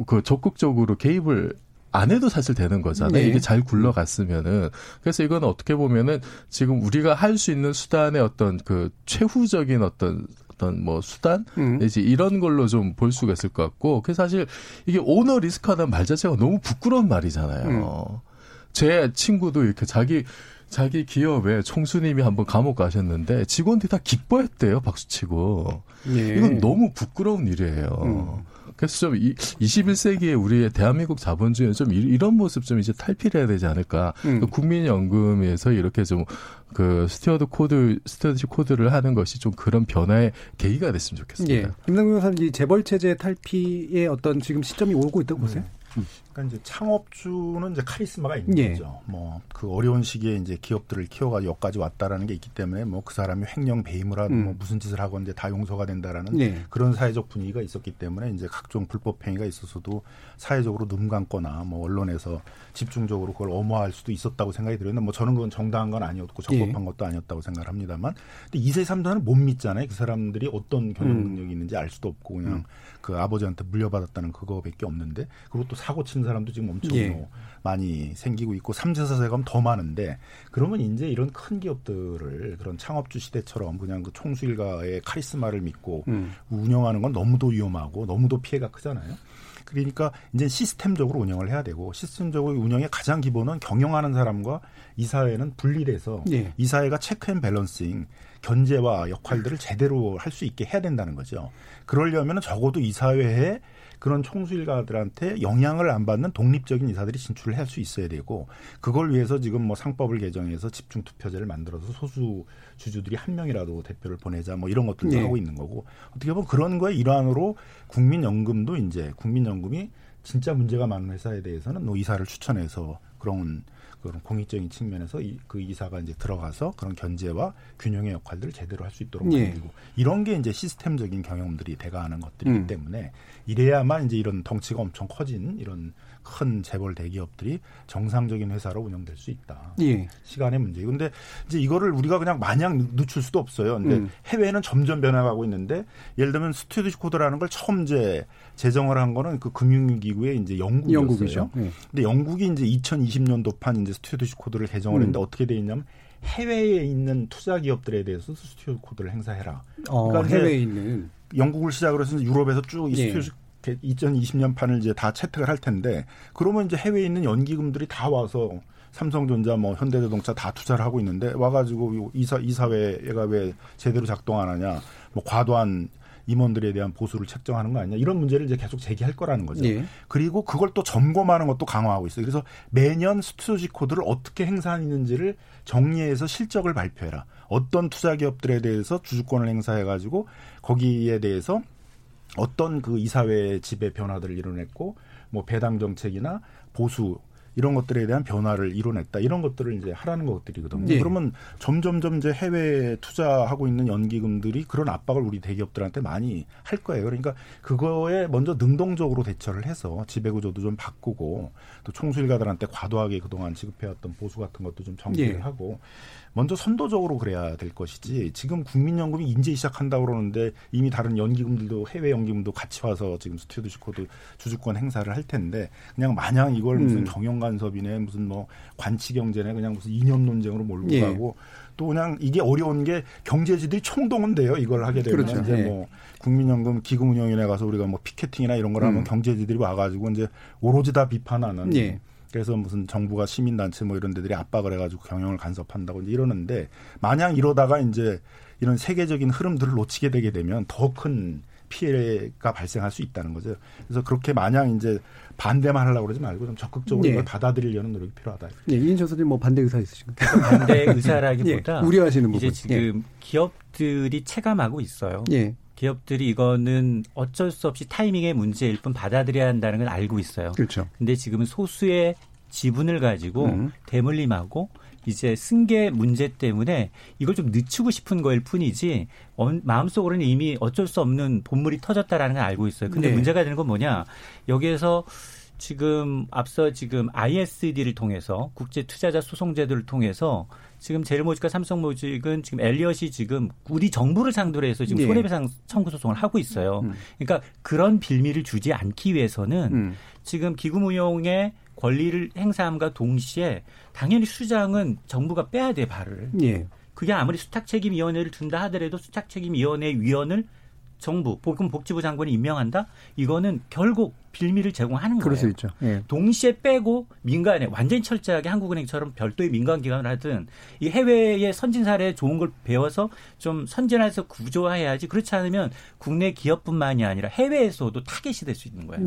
그 적극적으로 개입을 안 해도 사실 되는 거잖아요. 이게 잘 굴러갔으면은. 그래서 이건 어떻게 보면은 지금 우리가 할 수 있는 수단의 어떤 그 최후적인 어떤 뭐 수단? 이제 이런 걸로 좀 볼 수가 있을 것 같고. 그 사실 이게 오너 리스크하다는 말 자체가 너무 부끄러운 말이잖아요. 제 친구도 이렇게 자기 기업에 총수님이 한번 감옥 가셨는데 직원들이 다 기뻐했대요. 박수치고. 예. 이건 너무 부끄러운 일이에요. 그래서 좀 21세기에 우리의 대한민국 자본주의는 좀 이런 모습 좀 이제 탈피해야 되지 않을까. 국민연금에서 이렇게 좀 그 스튜어드십 코드를 하는 것이 좀 그런 변화의 계기가 됐으면 좋겠습니다. 예. 김남근 변호사님, 재벌 체제 탈피의 어떤 지금 시점이 오고 있다고 보세요? 그러니까 이제 창업주는 이제 카리스마가 있는 거죠. 뭐 그 어려운 시기에 이제 기업들을 키워가지고 여기까지 왔다라는 게 있기 때문에 뭐 그 사람이 횡령 배임을 하든 뭐 무슨 짓을 하건 이제 다 용서가 된다라는 그런 사회적 분위기가 있었기 때문에 이제 각종 불법 행위가 있어서도 사회적으로 눈 감거나 뭐 언론에서 집중적으로 그걸 엄화할 수도 있었다고 생각이 들었는데 뭐 저는 그건 정당한 건 아니었고 적법한 것도 아니었다고 생각을 합니다만 근데 2세 3세는 못 믿잖아요. 그 사람들이 어떤 경영 능력이 있는지 알 수도 없고 그냥 그 아버지한테 물려받았다는 그거밖에 없는데 그리고 또 사고 친 사람도 지금 엄청 많이 생기고 있고 3세 4세가 하면 더 많은데 그러면 이제 이런 큰 기업들을 그런 창업주 시대처럼 그냥 그 총수 일가의 카리스마를 믿고 운영하는 건 너무도 위험하고 너무도 피해가 크잖아요. 그러니까 이제 시스템적으로 운영을 해야 되고 시스템적으로 운영의 가장 기본은 경영하는 사람과 이 사회는 분리돼서 이 사회가 체크 앤 밸런싱 견제와 역할들을 제대로 할 수 있게 해야 된다는 거죠. 그러려면 적어도 이 사회에 그런 총수일가들한테 영향을 안 받는 독립적인 이사들이 진출을 할 수 있어야 되고, 그걸 위해서 지금 뭐 상법을 개정해서 집중 투표제를 만들어서 소수 주주들이 한 명이라도 대표를 보내자 뭐 이런 것들도 네. 하고 있는 거고, 어떻게 보면 그런 거의 일환으로 국민연금도 이제 국민연금이 진짜 문제가 많은 회사에 대해서는 이사를 추천해서 그런 공익적인 측면에서 그 이사가 이제 들어가서 그런 견제와 균형의 역할들을 제대로 할 수 있도록 만들고, 이런 게 이제 시스템적인 경영들이 돼가는 것들이기 때문에 이래야만 이제 이런 덩치가 엄청 커진 이런 큰 재벌 대기업들이 정상적인 회사로 운영될 수 있다. 예. 시간의 문제. 그런데 이제 이거를 우리가 그냥 마냥 늦출 수도 없어요. 근데 해외는 점점 변화하고 있는데, 예를 들면 스튜어드십 코드라는 걸 처음 이제 제정을 한 거는 그 금융기구의 이제 영국이었어요. 예. 근데 영국이 이제 2020년도판 이제 스튜어드십 코드를 개정을 했는데 어떻게 돼 있냐면, 해외에 있는 투자 기업들에 대해서 스튜어드십 코드를 행사해라. 그러니까 해외에 있는 영국을 시작으로 해서 유럽에서 쭉 스튜어드십 2020년 판을 이제 다 채택을 할 텐데, 그러면 이제 해외에 있는 연기금들이 다 와서 삼성전자, 뭐 현대자동차 다 투자를 하고 있는데, 와가지고 이사회가 왜 제대로 작동 안 하냐, 뭐 과도한 임원들에 대한 보수를 책정하는 거 아니냐, 이런 문제를 이제 계속 제기할 거라는 거죠. 예. 그리고 그걸 또 점검하는 것도 강화하고 있어요. 그래서 매년 스튜어드십 코드를 어떻게 행사하는지를 정리해서 실적을 발표해라. 어떤 투자 기업들에 대해서 주주권을 행사해가지고 거기에 대해서 어떤 그 이사회의 지배 변화들을 이뤄냈고, 뭐 배당 정책이나 보수 이런 것들에 대한 변화를 이뤄냈다, 이런 것들을 이제 하라는 것들이거든요. 예. 그러면 점점점 이제 해외에 투자하고 있는 연기금들이 그런 압박을 우리 대기업들한테 많이 할 거예요. 그러니까 그거에 먼저 능동적으로 대처를 해서 지배구조도 좀 바꾸고, 또 총수일가들한테 과도하게 그동안 지급해왔던 보수 같은 것도 좀 정리를 하고, 먼저 선도적으로 그래야 될 것이지, 지금 국민연금이 이제 시작한다고 그러는데 이미 다른 연기금들도, 해외 연기금도 같이 와서 지금 스튜어드십 코드 주주권 행사를 할 텐데, 그냥 마냥 이걸 무슨 경영간섭이네, 무슨 뭐 관치경제네, 그냥 무슨 이념 논쟁으로 몰고 가고, 또 그냥 이게 어려운 게 경제지들이 총동원 돼요. 이걸 하게 되면. 그렇죠. 이제 뭐 국민연금 기금운용위원회 가서 우리가 뭐 피켓팅이나 이런 걸 하면 경제지들이 와가지고 이제 오로지 다 비판하는. 그래서 무슨 정부가 시민단체 뭐 이런 데들이 압박을 해가지고 경영을 간섭한다고 이제 이러는데, 마냥 이러다가 이제 이런 세계적인 흐름들을 놓치게 되게 되면 더 큰 피해가 발생할 수 있다는 거죠. 그래서 그렇게 마냥 이제 반대만 하려고 그러지 말고 좀 적극적으로 이걸 받아들이려는 노력이 필요하다. 이인철 선생님 뭐 반대 의사 있으신가요? 반대 의사라기보다 우려하시는 부분. 이제 지금 기업들이 체감하고 있어요. 기업들이 이거는 어쩔 수 없이 타이밍의 문제일 뿐 받아들여야 한다는 걸 알고 있어요. 그렇죠. 근데 지금은 소수의 지분을 가지고 대물림하고 이제 승계 문제 때문에 이걸 좀 늦추고 싶은 거일 뿐이지, 마음속으로는 이미 어쩔 수 없는 본물이 터졌다라는 걸 알고 있어요. 근데 문제가 되는 건 뭐냐? 여기에서 지금 앞서 지금 ISD를 통해서 국제투자자 소송제도를 통해서 지금 제일모직과 삼성모직은 지금 엘리엇이 지금 우리 정부를 상대로 해서 지금 손해배상 청구 소송을 하고 있어요. 그러니까 그런 빌미를 주지 않기 위해서는 지금 기금운용의 권리를 행사함과 동시에 당연히 수장은 정부가 빼야 돼, 발을. 그게 아무리 수탁책임위원회를 둔다 하더라도 수탁책임위원회 위원을 정부, 복지부 장관이 임명한다? 이거는 결국 빌미를 제공하는 거예요. 그럴 수 있죠. 동시에 빼고 민간에 완전히 철저하게 한국은행처럼 별도의 민간기관을 하든, 이 해외의 선진 사례에 좋은 걸 배워서 좀 선진화해서 구조화해야지, 그렇지 않으면 국내 기업뿐만이 아니라 해외에서도 타겟이 될 수 있는 거예요.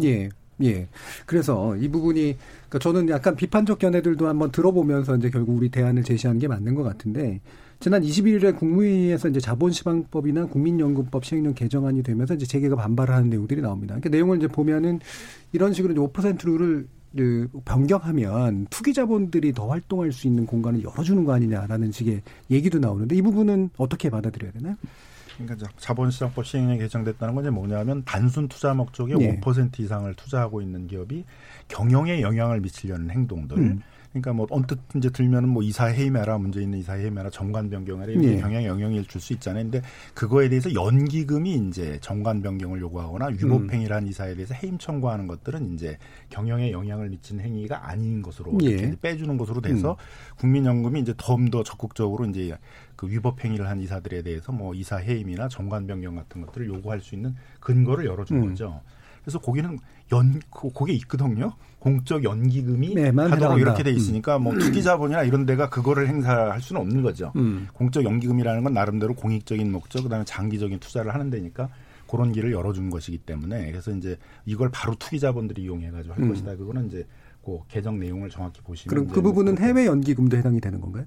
그래서 이 부분이, 그러니까 저는 약간 비판적 견해들도 한번 들어보면서 이제 결국 우리 대안을 제시하는 게 맞는 것 같은데, 지난 21일에 국무회의에서 이제 자본시장법이나 국민연금법 시행령 개정안이 되면서 이제 재계가 반발을 하는 내용들이 나옵니다. 그 그러니까 내용을 이제 보면은 이런 식으로 이제 5% 룰을 변경하면 투기 자본들이 더 활동할 수 있는 공간을 열어주는 거 아니냐라는 식의 얘기도 나오는데, 이 부분은 어떻게 받아들여야 되나요? 그러니까 자본시장법 시행령이 개정됐다는 건 뭐냐면, 단순 투자 목적에 5% 이상을 투자하고 있는 기업이 경영에 영향을 미치려는 행동들. 그러니까 뭐 언뜻 이제 들면은 뭐 이사 해임해라, 문제 있는 이사 해임해라, 정관 변경해라, 이런 경향 영향을 줄 수 있잖아요. 근데 그거에 대해서 연기금이 이제 정관 변경을 요구하거나 위법행위라는 이사에 대해서 해임 청구하는 것들은 이제 경영에 영향을 미치는 행위가 아닌 것으로 이렇게 빼주는 것으로 돼서 국민연금이 이제 더 적극적으로 이제 그 위법 행위를 한 이사들에 대해서 뭐 이사 해임이나 정관 변경 같은 것들을 요구할 수 있는 근거를 열어준 거죠. 그래서 거기는 거기에 있거든요. 공적 연기금이 하도록 이렇게 돼 있으니까 뭐 투기자본이나 이런 데가 그거를 행사할 수는 없는 거죠. 공적 연기금이라는 건 나름대로 공익적인 목적, 그다음에 장기적인 투자를 하는 데니까 그런 길을 열어준 것이기 때문에 그래서 이제 이걸 바로 투기자본들이 이용해가지고 할 것이다. 그거는 이제 그 개정 내용을 정확히 보시면 그럼 그 부분은 해외 연기금도 해당이 되는 건가요?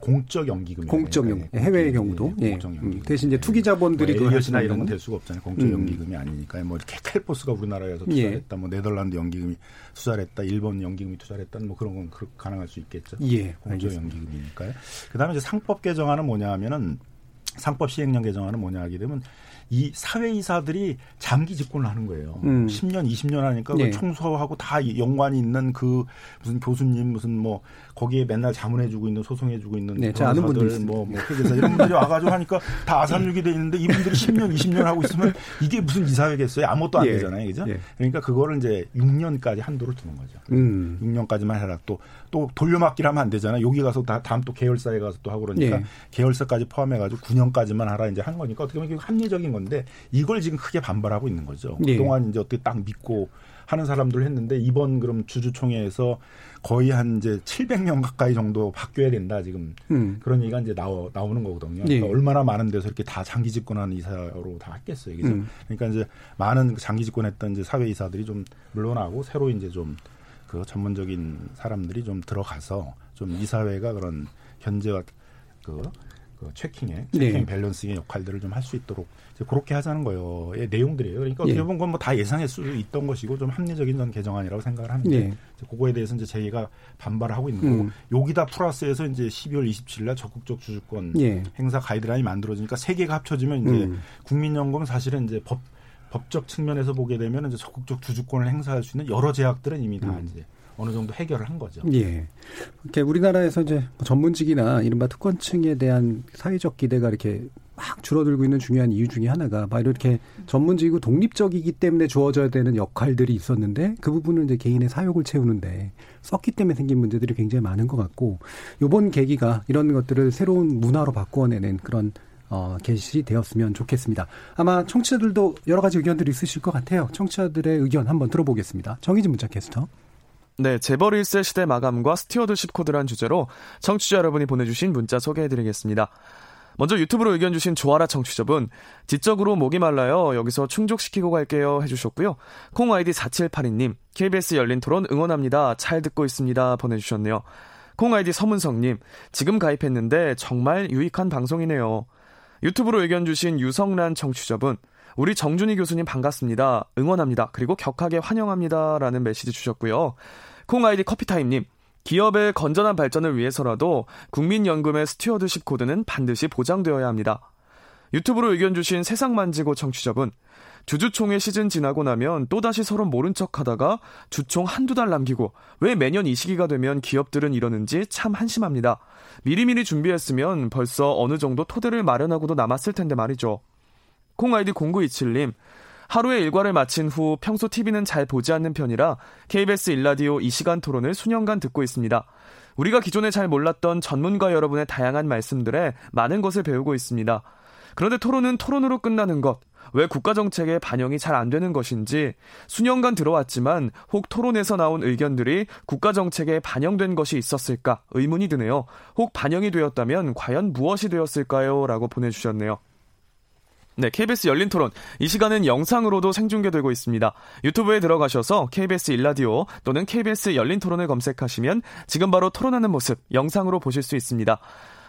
공적 연기금이요. 공적 연기금. 네. 해외의 경우도. 예. 공적 연기금. 대신 이제 투기 자본들이 뭐 그것이나 이런 건 될 수가 없잖아요. 공적 연기금이 아니니까. 뭐 이렇게 캘퍼스가 우리나라에서 투자했다. 예. 뭐 네덜란드 연기금이 투자했다. 일본 연기금이 투자했다. 뭐 그런 건 가능할 수 있겠죠. 예. 공적 알겠습니다. 연기금이니까요. 그다음에 이제 상법 개정안은 뭐냐하면은 상법 시행령 개정안은 뭐냐 하게 되면 이 사회이사들이 장기 집권을 하는 거예요. 10년, 20년 하니까 네. 총수하고 다 연관이 있는 그 무슨 교수님 무슨 뭐 거기에 맨날 자문해주고 있는 소송해주고 있는 네, 아는 분들 뭐 회계사 이런 분들이 와가지고 하니까 다 아산육이 돼 있는데 이분들이 10년, 20년 하고 있으면 이게 무슨 이사회겠어요? 아무것도 안 되잖아요, 그죠? 예. 그러니까 그거를 이제 6년까지 한도를 두는 거죠. 6년까지만 해라. 또 돌려막기를 하면 안 되잖아요. 여기 가서 다음 또 계열사에 가서 또 하고 그러니까 예. 계열사까지 포함해가지고 9년까지만 하라 이제 한 거니까 어떻게 보면 합리적인 건. 근데 이걸 지금 크게 반발하고 있는 거죠. 네. 그동안 이제 어떻게 딱 믿고 하는 사람들 했는데 이번 그럼 주주총회에서 거의 한 이제 700명 가까이 정도 바뀌어야 된다 지금 그런 얘기가 이제 나오는 거거든요. 네. 그러니까 얼마나 많은 데서 이렇게 다 장기 집권하는 이사로 다 했겠어요. 그죠? 그러니까 이제 많은 장기 집권했던 이제 사회 이사들이 좀 물러나고 새로 이제 좀 그 전문적인 사람들이 좀 들어가서 좀 이사회가 그런 현재와 그 체킹 네. 밸런싱의 역할들을 좀 할 수 있도록 이제 그렇게 하자는 거요의 내용들이에요. 그러니까 어떻게 보면 그건 뭐 다 예상할 수 있던 것이고 좀 합리적인 전 개정안이라고 생각을 하는데 네. 그거에 대해서 이제 저희가 반발을 하고 있는 거고 여기다 플러스해서 이제 12월 27일 날 적극적 주주권 행사 가이드라인이 만들어지니까 세 개가 합쳐지면 이제 국민연금 사실은 이제 법적 측면에서 보게 되면 이제 적극적 주주권을 행사할 수 있는 여러 제약들은 이미 다 이제 어느 정도 해결을 한 거죠. 예. 이렇게 우리나라에서 이제 전문직이나 이른바 특권층에 대한 사회적 기대가 이렇게 막 줄어들고 있는 중요한 이유 중에 하나가 바로 이렇게 전문직이고 독립적이기 때문에 주어져야 되는 역할들이 있었는데 그 부분을 이제 개인의 사욕을 채우는데 썼기 때문에 생긴 문제들이 굉장히 많은 것 같고 이번 계기가 이런 것들을 새로운 문화로 바꾸어내는 그런 개시되었으면 좋겠습니다. 아마 청취자들도 여러 가지 의견들이 있으실 것 같아요. 청취자들의 의견 한번 들어보겠습니다. 정희진 문자캐스터. 네, 재벌 1세 시대 마감과 스튜어드십 코드란 주제로 청취자 여러분이 보내주신 문자 소개해드리겠습니다. 먼저 유튜브로 의견 주신 조아라 청취자분, 지적으로 목이 말라요. 여기서 충족시키고 갈게요 해주셨고요. 콩 아이디 4782님, KBS 열린 토론 응원합니다. 잘 듣고 있습니다 보내주셨네요. 콩 아이디 서문성님, 지금 가입했는데 정말 유익한 방송이네요. 유튜브로 의견 주신 유성란 청취자분, 우리 정준희 교수님 반갑습니다. 응원합니다. 그리고 격하게 환영합니다. 라는 메시지 주셨고요. 콩 아이디 커피타임님, 기업의 건전한 발전을 위해서라도 국민연금의 스튜어드십 코드는 반드시 보장되어야 합니다. 유튜브로 의견 주신 세상만지고 청취자분, 주주총회 시즌 지나고 나면 또다시 서로 모른 척하다가 주총 한두 달 남기고 왜 매년 이 시기가 되면 기업들은 이러는지 참 한심합니다. 미리미리 준비했으면 벌써 어느 정도 토대를 마련하고도 남았을 텐데 말이죠. 콩 아이디 0927님, 하루의 일과를 마친 후 평소 TV는 잘 보지 않는 편이라 KBS 1라디오 이 시간 토론을 수년간 듣고 있습니다. 우리가 기존에 잘 몰랐던 전문가 여러분의 다양한 말씀들에 많은 것을 배우고 있습니다. 그런데 토론은 토론으로 끝나는 것, 왜 국가정책에 반영이 잘 안 되는 것인지 수년간 들어왔지만 혹 토론에서 나온 의견들이 국가정책에 반영된 것이 있었을까 의문이 드네요. 혹 반영이 되었다면 과연 무엇이 되었을까요? 라고 보내주셨네요. 네, KBS 열린 토론. 이 시간은 영상으로도 생중계되고 있습니다. 유튜브에 들어가셔서 KBS 1라디오 또는 KBS 열린 토론을 검색하시면 지금 바로 토론하는 모습 영상으로 보실 수 있습니다.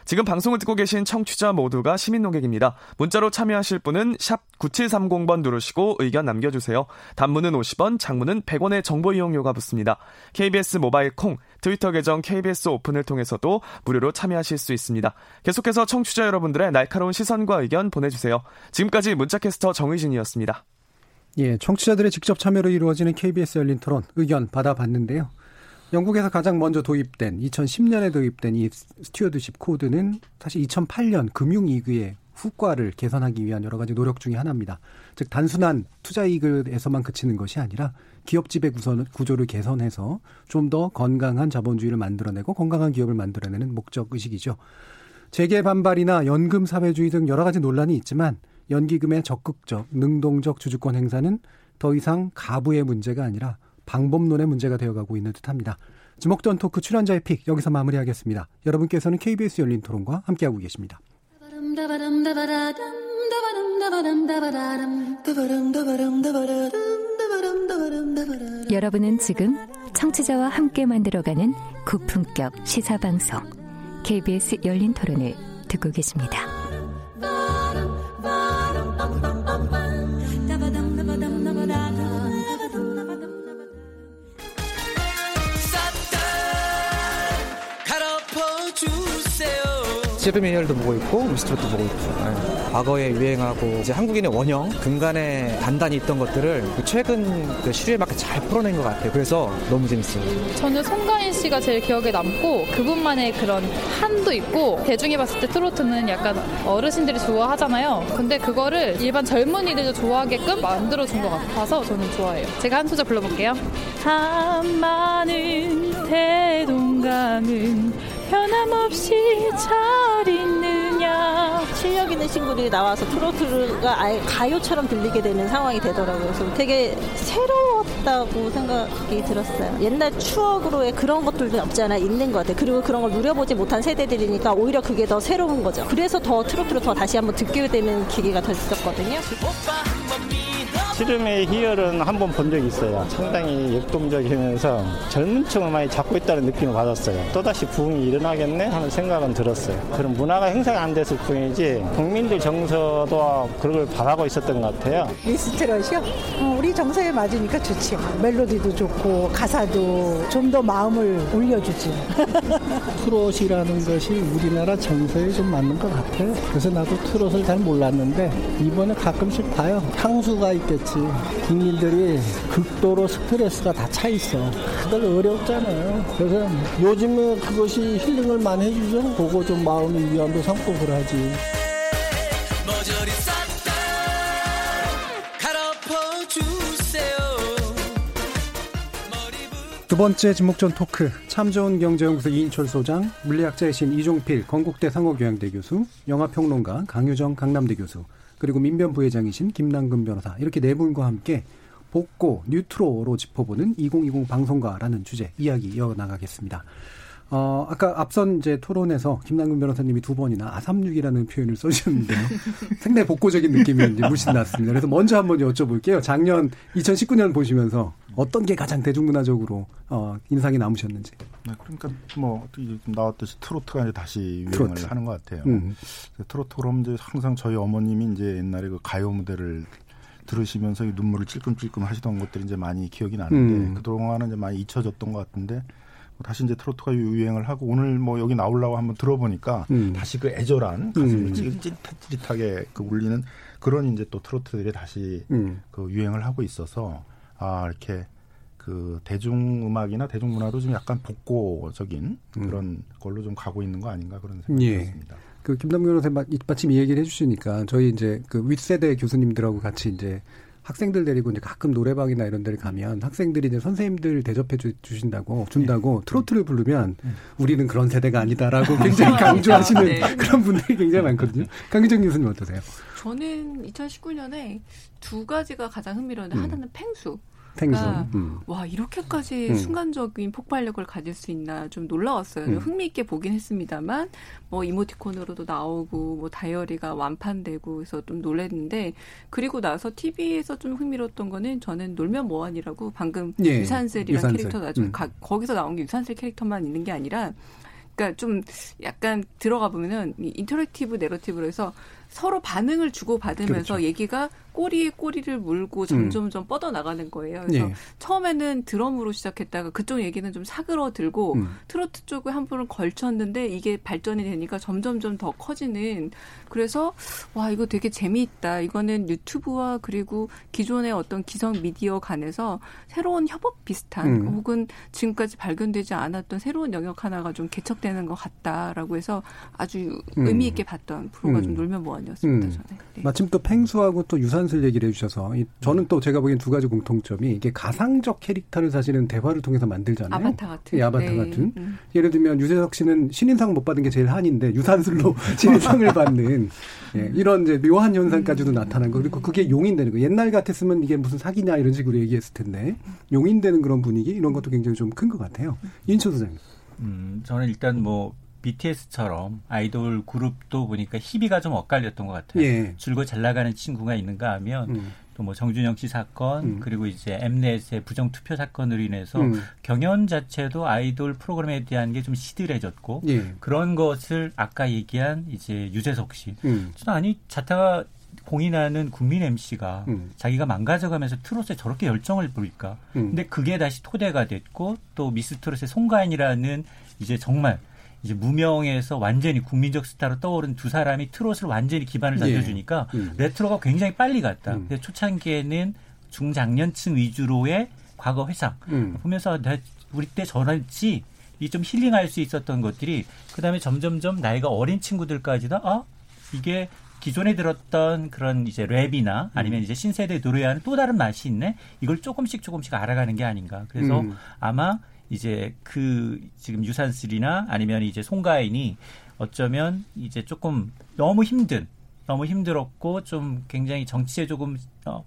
지금 방송을 듣고 계신 청취자 모두가 시민 농객입니다. 문자로 참여하실 분은 샵 9730번 누르시고 의견 남겨주세요. 단문은 50원, 장문은 100원의 정보 이용료가 붙습니다. KBS 모바일 콩, 트위터 계정 KBS 오픈을 통해서도 무료로 참여하실 수 있습니다. 계속해서 청취자 여러분들의 날카로운 시선과 의견 보내주세요. 지금까지 문자캐스터 정의진이었습니다. 예, 청취자들의 직접 참여로 이루어지는 KBS 열린 토론 의견 받아봤는데요. 영국에서 가장 먼저 도입된 2010년에 도입된 이 스튜어드십 코드는 사실 2008년 금융위기의 후과를 개선하기 위한 여러 가지 노력 중에 하나입니다. 즉 단순한 투자이익에서만 그치는 것이 아니라 기업 지배 구조를 개선해서 좀 더 건강한 자본주의를 만들어내고 건강한 기업을 만들어내는 목적의식이죠. 재계 반발이나 연금 사회주의 등 여러 가지 논란이 있지만 연기금의 적극적, 능동적 주주권 행사는 더 이상 가부의 문제가 아니라 방법론의 문제가 되어가고 있는 듯합니다. 주목전 토크 출연자의 픽 여기서 마무리하겠습니다. 여러분께서는 KBS 열린 토론과 함께하고 계십니다. 여러분은 지금 청취자와 함께 만들어가는 고품격 시사방송 KBS 열린 토론을 듣고 계십니다. 씨름의 희열도 보고 있고 미스트롯도 보고 있고 과거에 유행하고 이제 한국인의 원형 근간에 단단히 있던 것들을 최근 그 시류에 맞게 잘 풀어낸 것 같아요. 그래서 너무 재밌어요. 저는 송가인 씨가 제일 기억에 남고 그분만의 그런 한도 있고 대중이 봤을 때 트로트는 약간 어르신들이 좋아하잖아요. 근데 그거를 일반 젊은이들도 좋아하게끔 만들어준 것 같아서 저는 좋아해요. 제가 한 소절 불러볼게요. 한마는 대동강은 변함없이 잘 있느냐. 실력 있는 친구들이 나와서 트로트가 아예 가요처럼 들리게 되는 상황이 되더라고요. 그래서 되게 새로웠다고 생각이 들었어요. 옛날 추억으로의 그런 것들도 없지 않아 있는 것 같아요. 그리고 그런 걸 누려보지 못한 세대들이니까 오히려 그게 더 새로운 거죠. 그래서 더 트로트로 더 다시 한번 듣게 되는 기회가 더 있었거든요. 씨름의 희열은 한 번 본 적이 있어요. 상당히 역동적이면서 젊은 층을 많이 잡고 있다는 느낌을 받았어요. 또다시 부흥이 일어나겠네 하는 생각은 들었어요. 그런 문화가 행사가 안 됐을 뿐이지 국민들 정서도 그걸 바라고 있었던 것 같아요. 미스트롯이요? 우리 정서에 맞으니까 좋지. 멜로디도 좋고 가사도 좀 더 마음을 올려주지. 트롯이라는 것이 우리나라 정서에 좀 맞는 것 같아요. 그래서 나도 트롯을 잘 몰랐는데 이번에 가끔씩 봐요. 향수가 있겠죠. 국민들이 극도로 스트레스가 다 차 있어. 다들 어렵잖아요. 그래서 요즘에 그것이 힐링을 많이 해주죠. 보고 좀 마음의 위안도 삼고 그러지. 두 번째 지목전 토크. 참 좋은 경제연구소 이인철 소장, 물리학자이신 이종필 건국대 상호경영대 교수, 영화평론가 강유정 강남대 교수, 그리고 민변 부회장이신 김남근 변호사, 이렇게 네 분과 함께 복고, 뉴트로로 짚어보는 2020 방송가라는 주제 이야기 이어나가겠습니다. 아까 앞선 이제 토론에서 김남근 변호사님이 두 번이나 아삼육이라는 표현을 써주셨는데요. 상당히 복고적인 느낌이 이제 물씬 났습니다. 그래서 먼저 한번 여쭤볼게요. 작년 2019년 보시면서 어떤 게 가장 대중문화적으로 인상이 남으셨는지. 네, 그러니까 뭐 나왔듯이 트로트가 이제 다시 유행을 트로트. 하는 것 같아요. 트로트 그럼 이제 항상 저희 어머님이 이제 옛날에 그 가요 무대를 들으시면서 눈물을 찔끔찔끔 하시던 것들이 이제 많이 기억이 나는데 그동안은 이제 많이 잊혀졌던 것 같은데. 다시 이제 트로트가 유행을 하고 오늘 뭐 여기 나오려고 한번 들어보니까 다시 그 애절한 가슴이 찌릿찌릿하게 그 울리는 그런 이제 또 트로트들이 다시 그 유행을 하고 있어서 이렇게 그 대중음악이나 대중문화로 좀 약간 복고적인 그런 걸로 좀 가고 있는 거 아닌가 그런 생각이 들었습니다. 그 김남근 선생님 마침 이 얘기를 해주시니까 저희 이제 그 윗세대 교수님들하고 같이 이제 학생들 데리고 이제 가끔 노래방이나 이런 데를 가면 학생들이 이제 선생님들 대접해 준다고 트로트를 부르면 우리는 그런 세대가 아니다라고 굉장히 강조하시는 네. 그런 분들이 굉장히 많거든요. 강기정 교수님 어떠세요? 저는 2019년에 두 가지가 가장 흥미로운데 하나는 펭수. 와, 이렇게까지 순간적인 폭발력을 가질 수 있나 좀 놀라웠어요. 좀 흥미있게 보긴 했습니다만, 뭐 이모티콘으로도 나오고, 뭐 다이어리가 완판되고 해서 좀 놀랐는데, 그리고 나서 TV에서 좀 흥미로웠던 거는 저는 놀면 뭐하니라고 방금 유산슬이라는 캐릭터 나중에 거기서 나온 게 유산슬 캐릭터만 있는 게 아니라, 그러니까 좀 약간 들어가 보면은 인터랙티브 내러티브로 해서 서로 반응을 주고받으면서 그렇죠. 얘기가 꼬리에 꼬리를 물고 점점점 뻗어나가는 거예요. 그래서 처음에는 드럼으로 시작했다가 그쪽 얘기는 좀 사그러들고 트로트 쪽에 한 번은 걸쳤는데 이게 발전이 되니까 점점점 더 커지는. 그래서 와, 이거 되게 재미있다. 이거는 유튜브와 그리고 기존의 어떤 기성 미디어 간에서 새로운 협업 비슷한 혹은 지금까지 발견되지 않았던 새로운 영역 하나가 좀 개척되는 것 같다라고 해서 아주 의미 있게 봤던 프로가 좀 놀면 뭐하니. 네. 마침 또 펭수하고 또 유산슬 얘기를 해주셔서 저는 또 제가 보기엔 두 가지 공통점이 이게 가상적 캐릭터를 사실은 대화를 통해서 만들잖아요. 아바타 같은. 예, 아바타 같은. 예를 들면 유재석 씨는 신인상 못 받은 게 제일 한인데 유산슬로 신인상을 받는 이런 이제 묘한 현상까지도 나타난 거. 그리고 그게 용인되는 거. 옛날 같았으면 이게 무슨 사기냐 이런 식으로 얘기했을 텐데 용인되는 그런 분위기 이런 것도 굉장히 좀 큰 것 같아요. 인천 소장님. 저는 일단 뭐 BTS처럼 아이돌 그룹도 보니까 희비가 좀 엇갈렸던 것 같아요. 예. 줄곧 잘 나가는 친구가 있는가 하면 또 뭐 정준영 씨 사건 그리고 이제 엠넷의 부정투표 사건으로 인해서 경연 자체도 아이돌 프로그램에 대한 게 좀 시들해졌고 예. 그런 것을 아까 얘기한 이제 유재석 씨. 아니 자타가 공인하는 국민 MC가 자기가 망가져가면서 트롯에 저렇게 열정을 보일까. 근데 그게 다시 토대가 됐고 또 미스트롯의 송가인이라는 이제 정말 이제 무명에서 완전히 국민적 스타로 떠오른 두 사람이 트롯을 완전히 기반을 잡혀주니까 예. 레트로가 굉장히 빨리 갔다. 그래서 초창기에는 중장년층 위주로의 과거 회상 보면서 우리 때 저랬지 이 좀 힐링할 수 있었던 것들이 그다음에 점점점 나이가 어린 친구들까지도 아 이게 기존에 들었던 그런 이제 랩이나 아니면 이제 신세대 노래와는 또 다른 맛이 있네. 이걸 조금씩 알아가는 게 아닌가. 그래서 아마 이제 그 지금 유산슬이나 아니면 이제 송가인이 어쩌면 이제 조금 너무 힘들었고 좀 굉장히 정치에 조금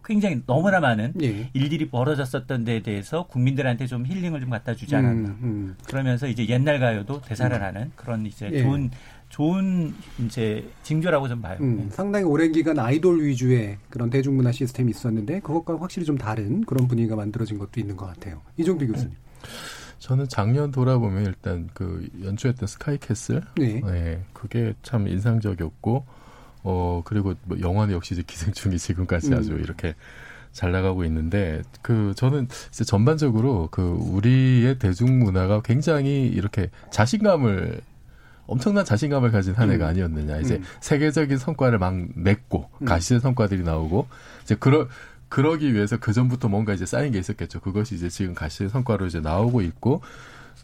굉장히 너무나 많은 예. 일들이 벌어졌었던 데에 대해서 국민들한테 좀 힐링을 좀 갖다 주지 않았나. 그러면서 이제 옛날 가요도 되살아나는 그런 이제 예. 좋은 이제 징조라고 좀 봐요. 네. 상당히 오랜 기간 아이돌 위주의 그런 대중문화 시스템이 있었는데 그것과 확실히 좀 다른 그런 분위기가 만들어진 것도 있는 것 같아요. 이종필 교수님. 저는 작년 돌아보면 일단 그 연주했던 스카이캐슬, 네, 네 그게 참 인상적이었고, 그리고 뭐 영화는 역시 이제 기생충이 지금까지 아주 이렇게 잘 나가고 있는데, 그 저는 이제 전반적으로 그 우리의 대중문화가 굉장히 이렇게 자신감을 엄청난 자신감을 가진 한 해가 아니었느냐. 이제 세계적인 성과를 막 냈고 가시적인 성과들이 나오고 이제 그러기 위해서 그 전부터 뭔가 이제 쌓인 게 있었겠죠. 그것이 이제 지금 가시적인 성과로 이제 나오고 있고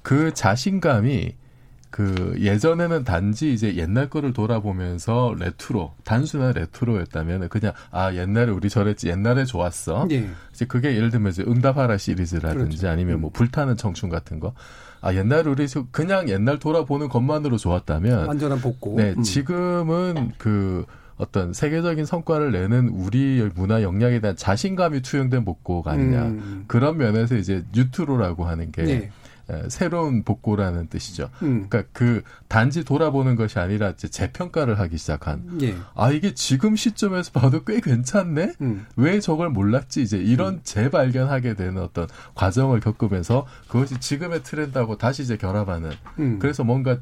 그 자신감이 그 예전에는 단지 이제 옛날 거를 돌아보면서 레트로 단순한 레트로였다면 그냥 아 옛날에 우리 저랬지 옛날에 좋았어. 예. 이제 그게 예를 들면 이제 응답하라 시리즈라든지 그렇죠. 아니면 뭐 불타는 청춘 같은 거. 아, 옛날 우리 그냥 옛날 돌아보는 것만으로 좋았다면 완전한 복고. 네, 지금은 그 어떤 세계적인 성과를 내는 우리의 문화 역량에 대한 자신감이 투영된 복고가 아니냐. 그런 면에서 이제 뉴트로라고 하는 게 네. 새로운 복고라는 뜻이죠. 그러니까 그 단지 돌아보는 것이 아니라 이제 재평가를 하기 시작한. 예. 아 이게 지금 시점에서 봐도 꽤 괜찮네. 왜 저걸 몰랐지? 이제 이런 재발견하게 되는 어떤 과정을 겪으면서 그것이 지금의 트렌드하고 다시 이제 결합하는. 그래서 뭔가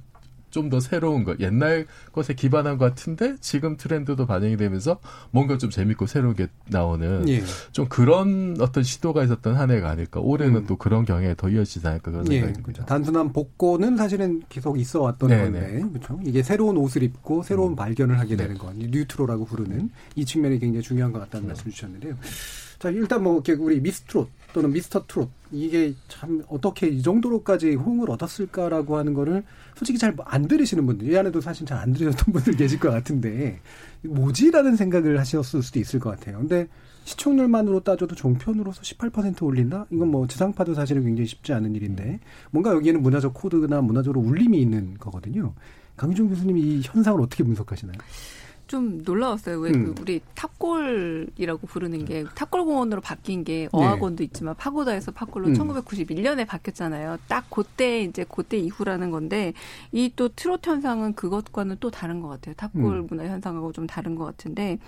좀 더 새로운 것, 옛날 것에 기반한 것 같은데 지금 트렌드도 반영이 되면서 뭔가 좀 재밌고 새로운 게 나오는 예. 좀 그런 어떤 시도가 있었던 한 해가 아닐까. 올해는 또 그런 경향이 더 이어지지 않을까 그런 생각이 듭니다. 그렇죠. 단순한 복고는 사실은 계속 있어 왔던 건데 그렇죠? 이게 새로운 옷을 입고 새로운 발견을 하게 되는 건 뉴트로라고 부르는 이 측면이 굉장히 중요한 것 같다는 말씀 주셨는데요. 자, 일단 뭐 우리 미스트롯 또는 미스터트롯 이게 참 어떻게 이 정도로까지 호응을 얻었을까라고 하는 거를 솔직히 잘 안 들으시는 분들, 이 안에도 사실 잘 안 들으셨던 분들 계실 것 같은데 뭐지라는 생각을 하셨을 수도 있을 것 같아요. 근데 시청률만으로 따져도 종편으로서 18% 올린다? 이건 뭐 지상파도 사실은 굉장히 쉽지 않은 일인데 뭔가 여기에는 문화적 코드나 문화적으로 울림이 있는 거거든요. 강유정 교수님이 이 현상을 어떻게 분석하시나요? 좀 놀라웠어요. 왜 그 우리 탑골이라고 부르는 게 탑골공원으로 바뀐 게 어학원도 네. 있지만 파고다에서 팝골로 1991년에 바뀌었잖아요. 딱 그때 이제 그때 이후라는 건데 이 또 트로트 현상은 그것과는 또 다른 것 같아요. 탑골 문화 현상하고 좀 다른 것 같은데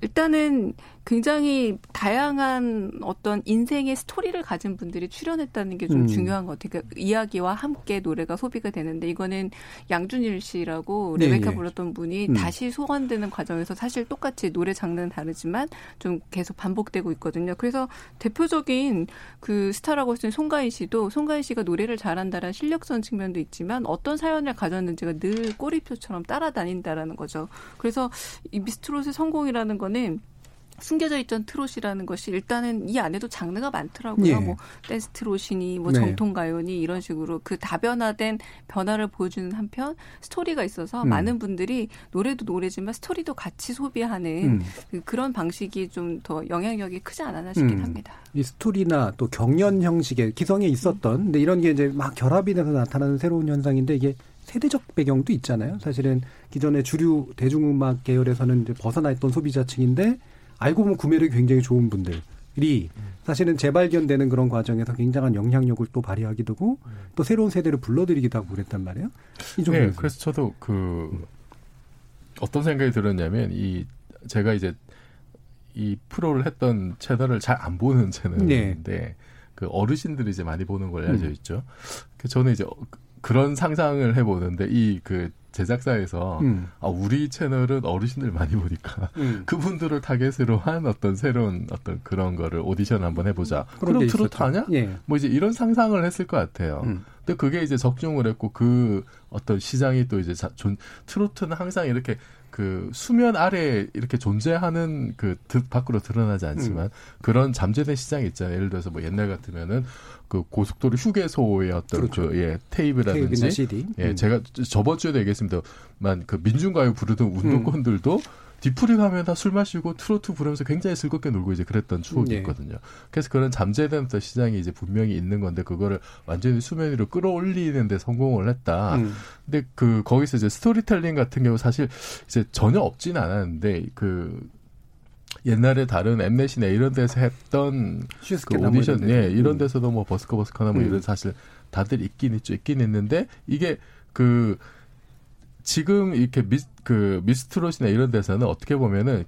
일단은 굉장히 다양한 어떤 인생의 스토리를 가진 분들이 출연했다는 게 좀 중요한 것 같아요. 그러니까 이야기와 함께 노래가 소비가 되는데 이거는 양준일 씨라고 네, 레베카 네. 불렀던 분이 다시 소환되는 과정에서 사실 똑같이 노래 장르는 다르지만 좀 계속 반복되고 있거든요. 그래서 대표적인 그 스타라고 할 수 있는 송가인 씨도 송가인 씨가 노래를 잘한다라는 실력선 측면도 있지만 어떤 사연을 가졌는지가 늘 꼬리표처럼 따라다닌다라는 거죠. 그래서 이 미스트롯의 성공이 라는 거는 숨겨져 있던 트롯이라는 것이 일단은 이 안에도 장르가 많더라고요. 예. 뭐 댄스 트롯이니 뭐 네. 정통 가요니 이런 식으로 그 다변화된 변화를 보여주는 한편 스토리가 있어서 많은 분들이 노래도 노래지만 스토리도 같이 소비하는 그런 방식이 좀 더 영향력이 크지 않았나 싶긴 합니다. 이 스토리나 또 경연 형식의 기성에 있었던 근데 이런 게 이제 막 결합이 돼서 나타나는 새로운 현상인데 이게 세대적 배경도 있잖아요. 사실은 기존의 주류 대중음악 계열에서는 이제 벗어나 있던 소비자층인데 알고 보면 구매력이 굉장히 좋은 분들 사실은 재발견되는 그런 과정에서 굉장한 영향력을 또 발휘하기도 하고 또 새로운 세대를 불러들이기도 하고 그랬단 말이에요. 네, 그래서 저도 어떤 생각이 들었냐면 제가 이제 이 프로를 했던 채널을 잘 안 보는 채널인데 네. 그 어르신들이 이제 많이 보는 걸로 알려져 있죠. 저는 이제 그런 상상을 해보는데 제작사에서 우리 채널은 어르신들 많이 보니까 그분들을 타겟으로 한 어떤 새로운 어떤 그런 거를 오디션 한번 해보자. 그럼 트로트 하냐? 예. 뭐 이제 이런 상상을 했을 것 같아요. 근데 그게 이제 적중을 했고 그 어떤 시장이 또 이제 트로트는 항상 이렇게 그 수면 아래 이렇게 존재하는 그 듯 밖으로 드러나지 않지만 그런 잠재된 시장이 있잖아요. 예를 들어서 뭐 옛날 같으면은 그 고속도로 휴게소의 어떤 그렇죠. 테이프나 CD. 제가 저번 주에도 얘기했습니다만 그 민중가요 부르던 운동권들도 뒤풀이 가면 다 술 마시고 트로트 부르면서 굉장히 즐겁게 놀고 이제 그랬던 추억이 있거든요. 그래서 그런 잠재된 시장이 이제 분명히 있는 건데 그거를 완전히 수면 위로 끌어올리는 데 성공을 했다. 근데 거기서 이제 스토리텔링 같은 경우 사실 이제 전혀 없진 않았는데 옛날에 다른 엠넷이나 이런 데서 했던 그 오디션, 이런 데서도 뭐 버스커나 뭐 이런 사실 다들 있긴 있는데 이게 지금 이렇게 미스트롯이나 이런 데서는 어떻게 보면은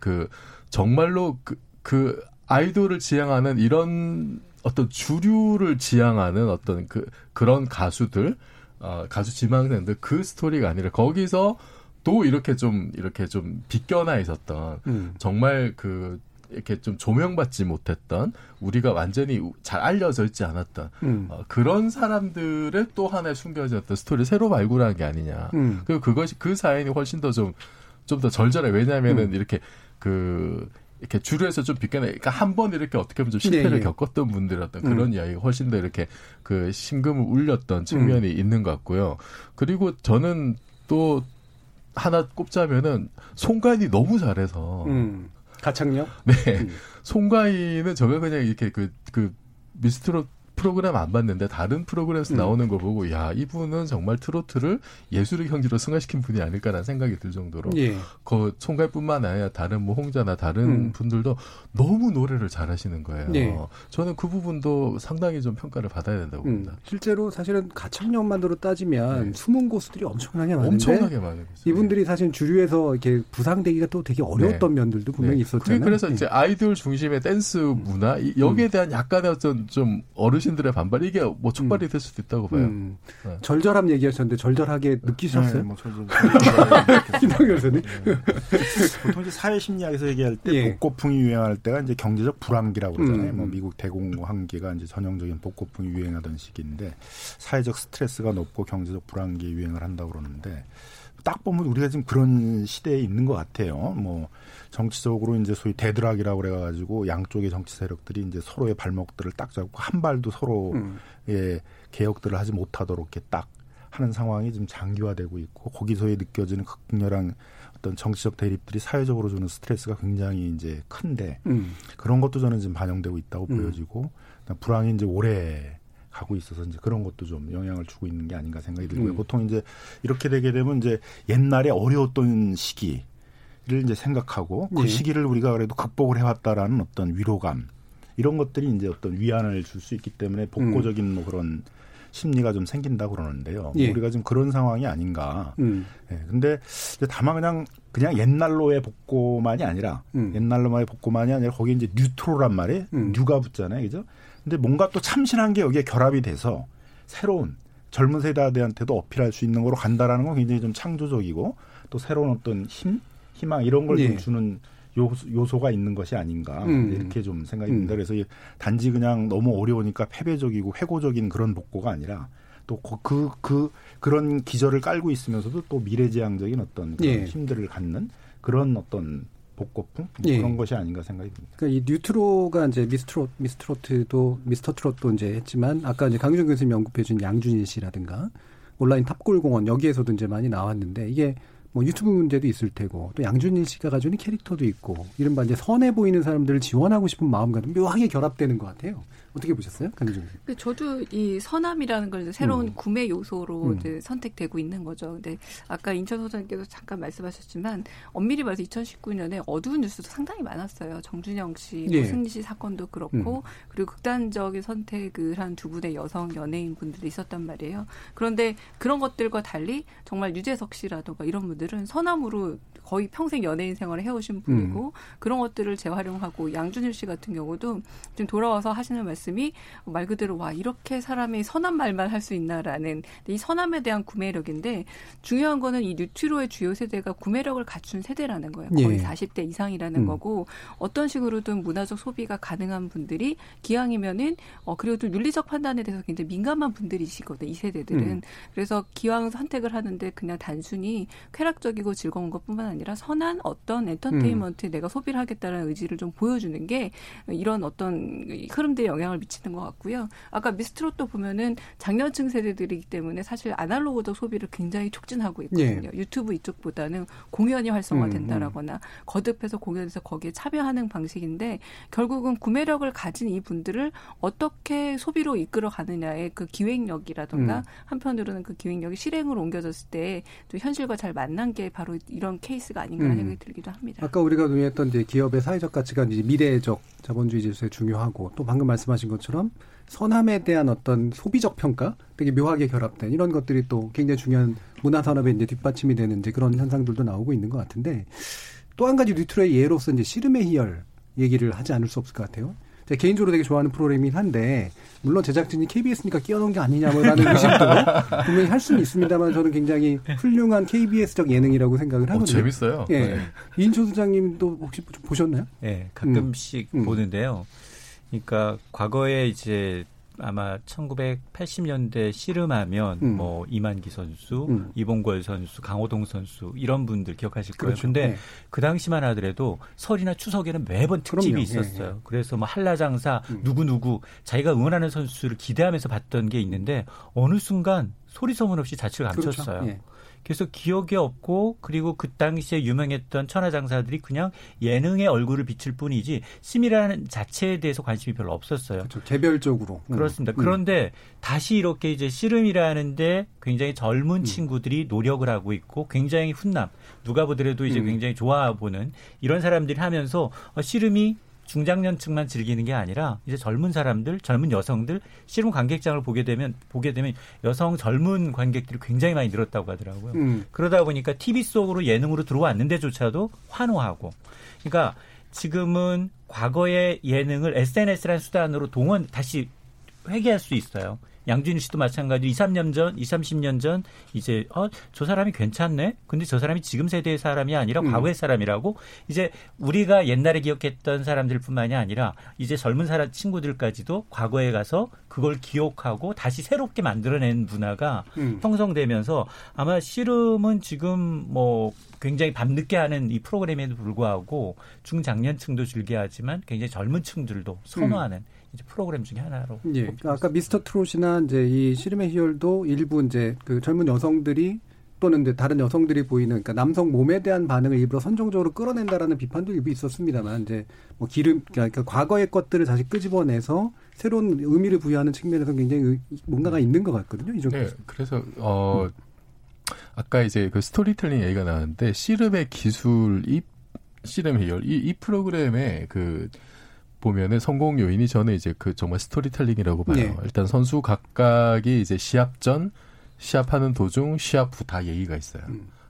정말로 그 아이돌을 지향하는 이런 어떤 주류를 지향하는 어떤 그런 가수들, 가수 지망생들 그 스토리가 아니라 거기서 또 이렇게 좀 비껴나 있었던 정말 이렇게 좀 조명받지 못했던 우리가 완전히 잘 알려져 있지 않았던 그런 사람들의 또 하나의 숨겨졌던 스토리를 새로 발굴한 게 아니냐. 그리고 그것이 그 사연이 훨씬 더 좀 더 절절해. 왜냐하면은 이렇게 주류에서 좀 비껴나, 그러니까 한 번 이렇게 어떻게 보면 좀 실패를 겪었던 분들이었던 그런 이야기가 훨씬 더 이렇게 심금을 울렸던 측면이 있는 것 같고요. 그리고 저는 또 하나 꼽자면은 송가인이 너무 잘해서 가창력? 네, 송가인은 제가 그냥 이렇게 미스트롯 프로그램 안 봤는데 다른 프로그램에서 나오는 걸 보고 이분은 정말 트로트를 예술의 경지로 승화시킨 분이 아닐까라는 생각이 들 정도로 송가인뿐만 아니라 다른 뭐 홍자나 다른 분들도 너무 노래를 잘하시는 거예요. 저는 그 부분도 상당히 좀 평가를 받아야 된다고 봅니다. 실제로 사실은 가창력만으로 따지면 숨은 고수들이 엄청나게 많은데 이분들이 사실 주류에서 이렇게 부상되기가 또 되게 어려웠던 면들도 분명히 있었잖아요. 그래서 이제 아이돌 중심의 댄스 문화 여기에 대한 약간의 어떤 좀 어르신 들의 반발 이게 뭐 촉발이 될 수도 있다고 봐요. 네. 절절함 얘기하셨는데 절절하게 느끼셨어요? 뭐 김남근 교수님 보통 이제 사회 심리학에서 얘기할 때 복고풍이 유행할 때가 이제 경제적 불황기라고 그러잖아요. 뭐 미국 대공황기가 이제 전형적인 복고풍이 유행하던 시기인데 사회적 스트레스가 높고 경제적 불황기 유행을 한다고 그러는데 딱 보면 우리가 지금 그런 시대에 있는 것 같아요. 뭐 정치적으로 이제 소위 대드락이라고 그래가지고 양쪽의 정치 세력들이 이제 서로의 발목들을 딱 잡고 한 발도 서로의 개혁들을 하지 못하도록 이렇게 딱 하는 상황이 지금 장기화되고 있고 거기서의 느껴지는 극렬한 어떤 정치적 대립들이 사회적으로 주는 스트레스가 굉장히 이제 큰데 그런 것도 저는 지금 반영되고 있다고 보여지고 불황이 이제 오래 하고 있어서 이제 그런 것도 좀 영향을 주고 있는 게 아닌가 생각이 들고요. 보통 이제 이렇게 되게 되면 이제 옛날에 어려웠던 시기를 이제 생각하고 그 시기를 우리가 그래도 극복을 해왔다라는 어떤 위로감 이런 것들이 이제 어떤 위안을 줄 수 있기 때문에 복고적인 뭐 그런 심리가 좀 생긴다고 그러는데요. 우리가 지금 그런 상황이 아닌가. 근데 다만 그냥 옛날로의 복고만이 아니라 옛날로만의 복고만이 아니라 거기에 이제 뉴트로란 말에 뉴가 붙잖아요. 그죠? 근데 뭔가 또 참신한 게 여기에 결합이 돼서 새로운 젊은 세대한테도 어필할 수 있는 거로 간다라는 건 굉장히 좀 창조적이고 또 새로운 어떤 희망 이런 걸 좀 주는 요소가 있는 것이 아닌가 이렇게 좀 생각이 듭니다. 그래서 단지 그냥 너무 어려우니까 패배적이고 회고적인 그런 복고가 아니라 또 그런 기절을 깔고 있으면서도 또 미래지향적인 어떤 그런 힘들을 갖는 그런 어떤 복고풍 뭐 그런 것이 아닌가 생각이 듭니다. 그러니까 이 뉴트로가 이제 미스터 트롯도 이제 했지만 아까 이제 강유정 교수님이 언급해 준 양준일 씨라든가 온라인 탑골 공원 여기에서도 이제 많이 나왔는데 이게 뭐 유튜브 문제도 있을 테고 또 양준일 씨가 가지고 있는 캐릭터도 있고 이른바 이제 선해 보이는 사람들을 지원하고 싶은 마음과도 묘하게 결합되는 것 같아요. 어떻게 보셨어요? 강유정 씨. 저도 이 선함이라는 걸 이제 새로운 구매 요소로 이제 선택되고 있는 거죠. 근데 아까 인천 소장님께서 잠깐 말씀하셨지만 엄밀히 말해서 2019년에 어두운 뉴스도 상당히 많았어요. 정준영 씨, 승리 씨 사건도 그렇고 그리고 극단적인 선택을 한 두 분의 여성 연예인분들이 있었단 말이에요. 그런데 그런 것들과 달리 정말 유재석 씨라든가 이런 분들은 선함으로 거의 평생 연예인 생활을 해오신 분이고 그런 것들을 재활용하고 양준일 씨 같은 경우도 지금 돌아와서 하시는 말씀이 말 그대로 와 이렇게 사람이 선한 말만 할 수 있나라는 이 선함에 대한 구매력인데 중요한 거는 이 뉴트로의 주요 세대가 구매력을 갖춘 세대라는 거예요. 거의 40대 이상이라는 거고 어떤 식으로든 문화적 소비가 가능한 분들이 기왕이면은 그리고 또 윤리적 판단에 대해서 굉장히 민감한 분들이시거든요. 이 세대들은. 그래서 기왕 선택을 하는데 그냥 단순히 쾌락적이고 즐거운 것뿐만 아니라 선한 어떤 엔터테인먼트에 내가 소비를 하겠다는 의지를 좀 보여주는 게 이런 어떤 흐름들에 영향을 미치는 것 같고요. 아까 미스트롯도 보면은 장년층 세대들이기 때문에 사실 아날로그적 소비를 굉장히 촉진하고 있거든요. 유튜브 이쪽보다는 공연이 활성화된다라거나 거듭해서 공연에서 거기에 참여하는 방식인데 결국은 구매력을 가진 이분들을 어떻게 소비로 이끌어가느냐의 그 기획력이라든가 한편으로는 그 기획력이 실행으로 옮겨졌을 때 또 현실과 잘 만난 게 바로 이런 케이스가 아닌가 생각이 들기도 합니다. 아까 우리가 논의했던 이제 기업의 사회적 가치가 이제 미래적 자본주의 질서에 중요하고 또 방금 말씀하신 것처럼 선함에 대한 어떤 소비적 평가 되게 묘하게 결합된 이런 것들이 또 굉장히 중요한 문화산업의 이제 뒷받침이 되는 이제 그런 현상들도 나오고 있는 것 같은데 또 한 가지 뉴트로의 예로서 이제 씨름의 희열 얘기를 하지 않을 수 없을 것 같아요. 제가 개인적으로 되게 좋아하는 프로그램이긴 한데 물론 제작진이 KBS니까 끼워놓은 게 아니냐라는 의심도 분명히 할 수는 있습니다만 저는 굉장히 훌륭한 KBS적 예능이라고 생각을 하거든요. 재밌어요. 예. 네. 이인철 소장님도 혹시 보셨나요? 네, 가끔씩 보는데요. 그러니까 과거에 이제 아마 1980년대 씨름하면 뭐 이만기 선수, 이봉걸 선수, 강호동 선수 이런 분들 기억하실 거예요. 그런데 그 당시만 하더라도 설이나 추석에는 매번 특집이 있었어요. 그래서 뭐 한라장사 누구누구 자기가 응원하는 선수를 기대하면서 봤던 게 있는데 어느 순간 소리 소문 없이 자취를 감췄어요. 그래서 기억이 없고 그리고 그 당시에 유명했던 천하장사들이 그냥 예능의 얼굴을 비칠 뿐이지 씨름이라는 자체에 대해서 관심이 별로 없었어요. 그렇죠. 개별적으로. 그렇습니다. 그런데 다시 이렇게 이제 씨름이라는데 굉장히 젊은 친구들이 노력을 하고 있고 굉장히 훈남 누가 보더라도 이제 굉장히 좋아 보는 이런 사람들이 하면서 씨름이 중장년층만 즐기는 게 아니라 이제 젊은 사람들, 젊은 여성들, 씨름 관객장을 보게 되면 여성 젊은 관객들이 굉장히 많이 늘었다고 하더라고요. 그러다 보니까 TV 속으로 예능으로 들어왔는데조차도 환호하고, 그러니까 지금은 과거의 예능을 SNS라는 수단으로 다시 회귀할 수 있어요. 양준일 씨도 마찬가지로 2, 30년 전 이제 저 사람이 괜찮네. 근데 저 사람이 지금 세대의 사람이 아니라 과거의 사람이라고 이제 우리가 옛날에 기억했던 사람들뿐만이 아니라 이제 젊은 사람 친구들까지도 과거에 가서 그걸 기억하고 다시 새롭게 만들어낸 문화가 형성되면서 아마 씨름은 지금 뭐 굉장히 밤늦게 하는 이 프로그램에도 불구하고 중장년층도 즐겨하지만 굉장히 젊은 층들도 선호하는 이제 프로그램 중에 하나로. 예. 그러니까 아까 미스터 트롯이나 이제 이 씨름의 희열도 일부 이제 그 젊은 여성들이 또는 이제 다른 여성들이 보이는 그러니까 남성 몸에 대한 반응을 일부러 선정적으로 끌어낸다라는 비판도 일부 있었습니다만 이제 뭐 그러니까 과거의 것들을 다시 끄집어내서 새로운 의미를 부여하는 측면에서 굉장히 뭔가가 있는 것 같거든요. 이 정도. 네. 그래서 아까 이제 그 스토리텔링 얘기가 나왔는데 씨름의 기술이 씨름의 희열 이 프로그램의 그 보면은 성공 요인이 저는 이제 그 정말 스토리텔링이라고 봐요. 네. 일단 선수 각각이 이제 시합 전, 시합하는 도중, 시합 후 다 얘기가 있어요.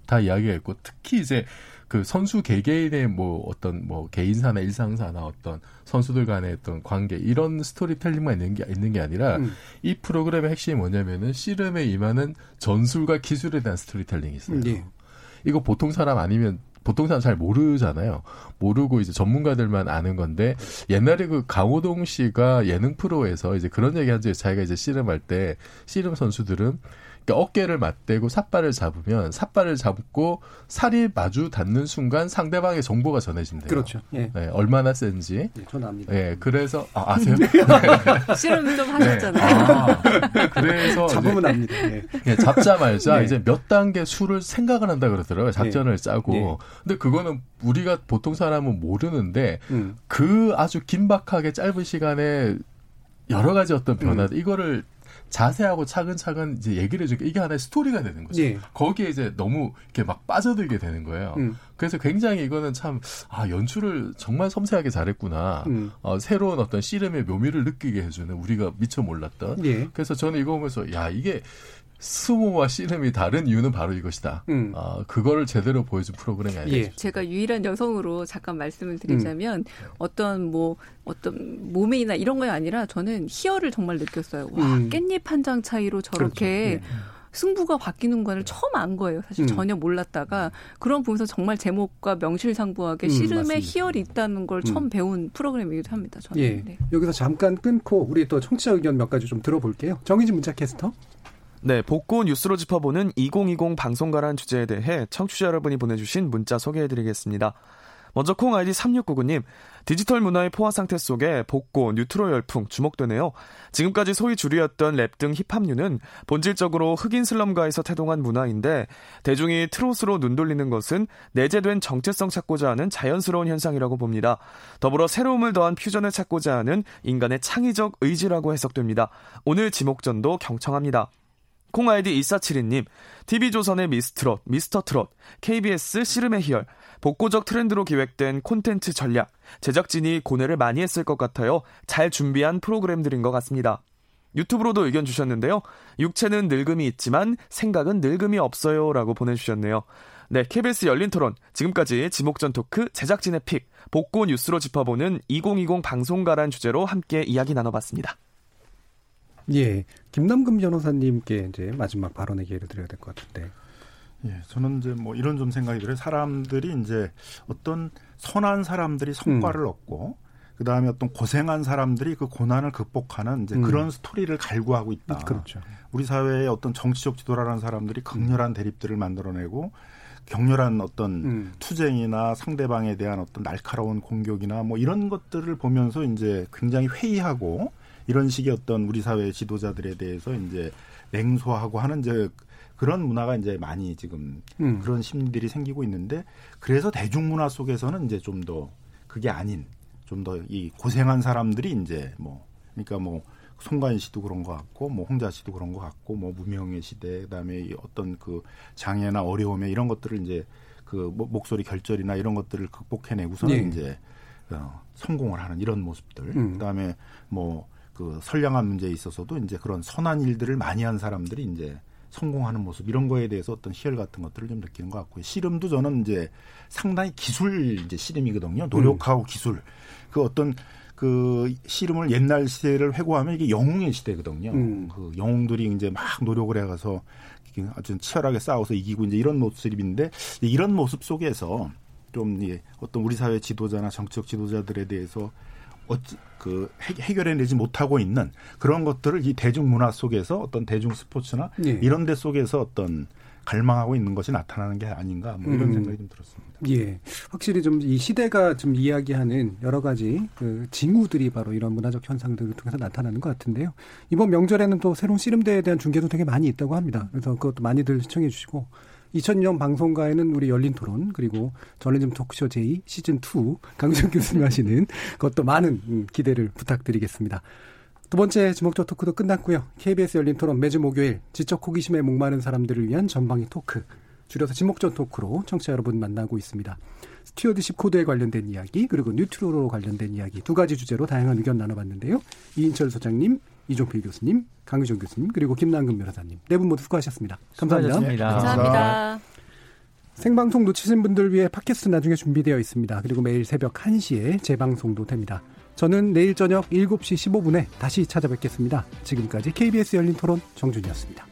다 이야기가 있고 특히 이제 그 선수 개개인의 뭐 어떤 뭐 개인사나 일상사나 어떤 선수들 간의 어떤 관계 이런 스토리텔링만 있는 게 아니라 이 프로그램의 핵심이 뭐냐면은 씨름에 임하는 전술과 기술에 대한 스토리텔링이 있어요. 네. 이거 보통 사람 잘 모르잖아요. 모르고 이제 전문가들만 아는 건데 옛날에 그 강호동 씨가 예능 프로에서 이제 그런 얘기한 적이 자기가 이제 씨름할 때 씨름 선수들은 어깨를 맞대고 삿발을 잡으면 삿발을 잡고 살이 마주 닿는 순간 상대방의 정보가 전해진대요. 그렇죠. 예. 네, 얼마나 센지. 네, 저는 압니다. 예, 그래서 아, 아세요? 네. 씨름 좀 하셨잖아요. 네. 아, 그래서 잡으면 압니다. 네. 네, 잡자 말자 네. 이제 몇 단계 수를 생각을 한다 그러더라고요. 작전을 네. 짜고. 네. 근데 그거는 우리가 보통 사람은 모르는데 그 아주 긴박하게 짧은 시간에 여러 가지 어떤 변화들 이거를 자세하고 차근차근 이제 얘기를 해주니까 이게 하나의 스토리가 되는 거죠. 예. 거기에 이제 너무 이렇게 막 빠져들게 되는 거예요. 그래서 굉장히 이거는 참, 아, 연출을 정말 섬세하게 잘했구나. 새로운 어떤 씨름의 묘미를 느끼게 해주는 우리가 미처 몰랐던. 예. 그래서 저는 이거 보면서, 야, 이게 스모와 씨름이 다른 이유는 바로 이것이다. 그거를 제대로 보여준 프로그램이 아니죠. 예. 제가 유일한 여성으로 잠깐 말씀을 드리자면 어떤 몸이나 이런 거 아니라 저는 희열을 정말 느꼈어요. 와, 깻잎 한 장 차이로 저렇게. 그렇죠. 네. 승부가 바뀌는 거를 처음 안 거예요. 사실 전혀 몰랐다가 그런 부분에서 정말 제목과 명실상부하게 씨름의 희열이 있다는 걸 처음 배운 프로그램이기도 합니다. 저는. 예. 네. 여기서 잠깐 끊고 우리 또 청취자 의견 몇 가지 좀 들어볼게요. 정의진 문자캐스터. 네, 복고 뉴스로 짚어보는 2020 방송가란 주제에 대해 청취자 여러분이 보내주신 문자 소개해드리겠습니다. 먼저 콩 아이디 3699님, 디지털 문화의 포화 상태 속에 복고, 뉴트로 열풍 주목되네요. 지금까지 소위 주류였던 랩 등 힙합류는 본질적으로 흑인 슬럼가에서 태동한 문화인데 대중이 트롯으로 눈 돌리는 것은 내재된 정체성 찾고자 하는 자연스러운 현상이라고 봅니다. 더불어 새로움을 더한 퓨전을 찾고자 하는 인간의 창의적 의지라고 해석됩니다. 오늘 지목전도 경청합니다. 콩 아이디 2472님, TV조선의 미스트롯, 미스터트롯, KBS 씨름의 희열, 복고적 트렌드로 기획된 콘텐츠 전략, 제작진이 고뇌를 많이 했을 것 같아요. 잘 준비한 프로그램들인 것 같습니다. 유튜브로도 의견 주셨는데요. 육체는 늙음이 있지만 생각은 늙음이 없어요. 라고 보내주셨네요. 네, KBS 열린 토론, 지금까지 지목전 토크 제작진의 픽, 복고 뉴스로 짚어보는 2020 방송가란 주제로 함께 이야기 나눠봤습니다. 예, 김남근 변호사님께 이제 마지막 발언의 기회를 드려야 될 것 같은데. 예, 저는 이제 뭐 이런 좀 생각이 들어요. 사람들이 이제 어떤 선한 사람들이 성과를 얻고, 그 다음에 어떤 고생한 사람들이 그 고난을 극복하는 이제 그런 스토리를 갈구하고 있다. 그렇죠. 우리 사회의 어떤 정치적 지도라는 사람들이 극렬한 대립들을 만들어내고, 격렬한 어떤 투쟁이나 상대방에 대한 어떤 날카로운 공격이나 뭐 이런 것들을 보면서 이제 굉장히 회의하고, 이런 식의 어떤 우리 사회의 지도자들에 대해서 이제 냉소하고 하는 이제 그런 문화가 이제 많이 지금 그런 심리들이 생기고 있는데, 그래서 대중문화 속에서는 이제 좀 더 그게 아닌, 좀 더 이 고생한 사람들이 이제 뭐, 그러니까 뭐 송가인 씨도 그런 것 같고, 뭐 홍자 씨도 그런 것 같고, 뭐 무명의 시대, 그다음에 이 어떤 그 장애나 어려움에 이런 것들을 이제 그 목소리 결절이나 이런 것들을 극복해내고서는 네. 이제 성공을 하는 이런 모습들, 그다음에 뭐 그 선량한 문제에 있어서도 이제 그런 선한 일들을 많이 한 사람들이 이제 성공하는 모습, 이런 거에 대해서 어떤 희열 같은 것들을 좀 느끼는 것 같고요. 씨름도 저는 이제 상당히 기술 이제 씨름이거든요. 노력하고 기술. 그 어떤 그 씨름을 옛날 시대를 회고하면 이게 영웅의 시대거든요. 그 영웅들이 이제 막 노력을 해가서 아주 치열하게 싸워서 이기고 이제 이런 모습인데, 이런 모습 속에서 좀 어떤 우리 사회 지도자나 정치적 지도자들에 대해서 그 해결해내지 못하고 있는 그런 것들을 이 대중문화 속에서 어떤 대중 스포츠나 예. 이런 데 속에서 어떤 갈망하고 있는 것이 나타나는 게 아닌가, 뭐 이런 생각이 좀 들었습니다. 예, 확실히 좀 이 시대가 좀 이야기하는 여러 가지 그 징후들이 바로 이런 문화적 현상들을 통해서 나타나는 것 같은데요. 이번 명절에는 또 새로운 씨름대에 대한 중계도 되게 많이 있다고 합니다. 그래서 그것도 많이들 시청해 주시고, 2002년 방송가에는 우리 열린 토론, 그리고 저널리즘 토크쇼 제2 시즌2 강유정 교수님 하시는 그것도 많은 기대를 부탁드리겠습니다. 두 번째 지목적 토크도 끝났고요. KBS 열린 토론 매주 목요일 지적 호기심에 목마른 사람들을 위한 전방위 토크, 줄여서 지목적 토크로 청취자 여러분 만나고 있습니다. 스튜어드십 코드에 관련된 이야기, 그리고 뉴트로로 관련된 이야기 두 가지 주제로 다양한 의견 나눠봤는데요. 이인철 소장님, 이종필 교수님, 강유정 교수님, 그리고 김남근 변호사님, 네 분 모두 수고하셨습니다. 감사합니다. 네, 감사합니다. 생방송 놓치신 분들 위해 팟캐스트 나중에 준비되어 있습니다. 그리고 매일 새벽 1시에 재방송도 됩니다. 저는 내일 저녁 7시 15분에 다시 찾아뵙겠습니다. 지금까지 KBS 열린 토론 정준희였습니다.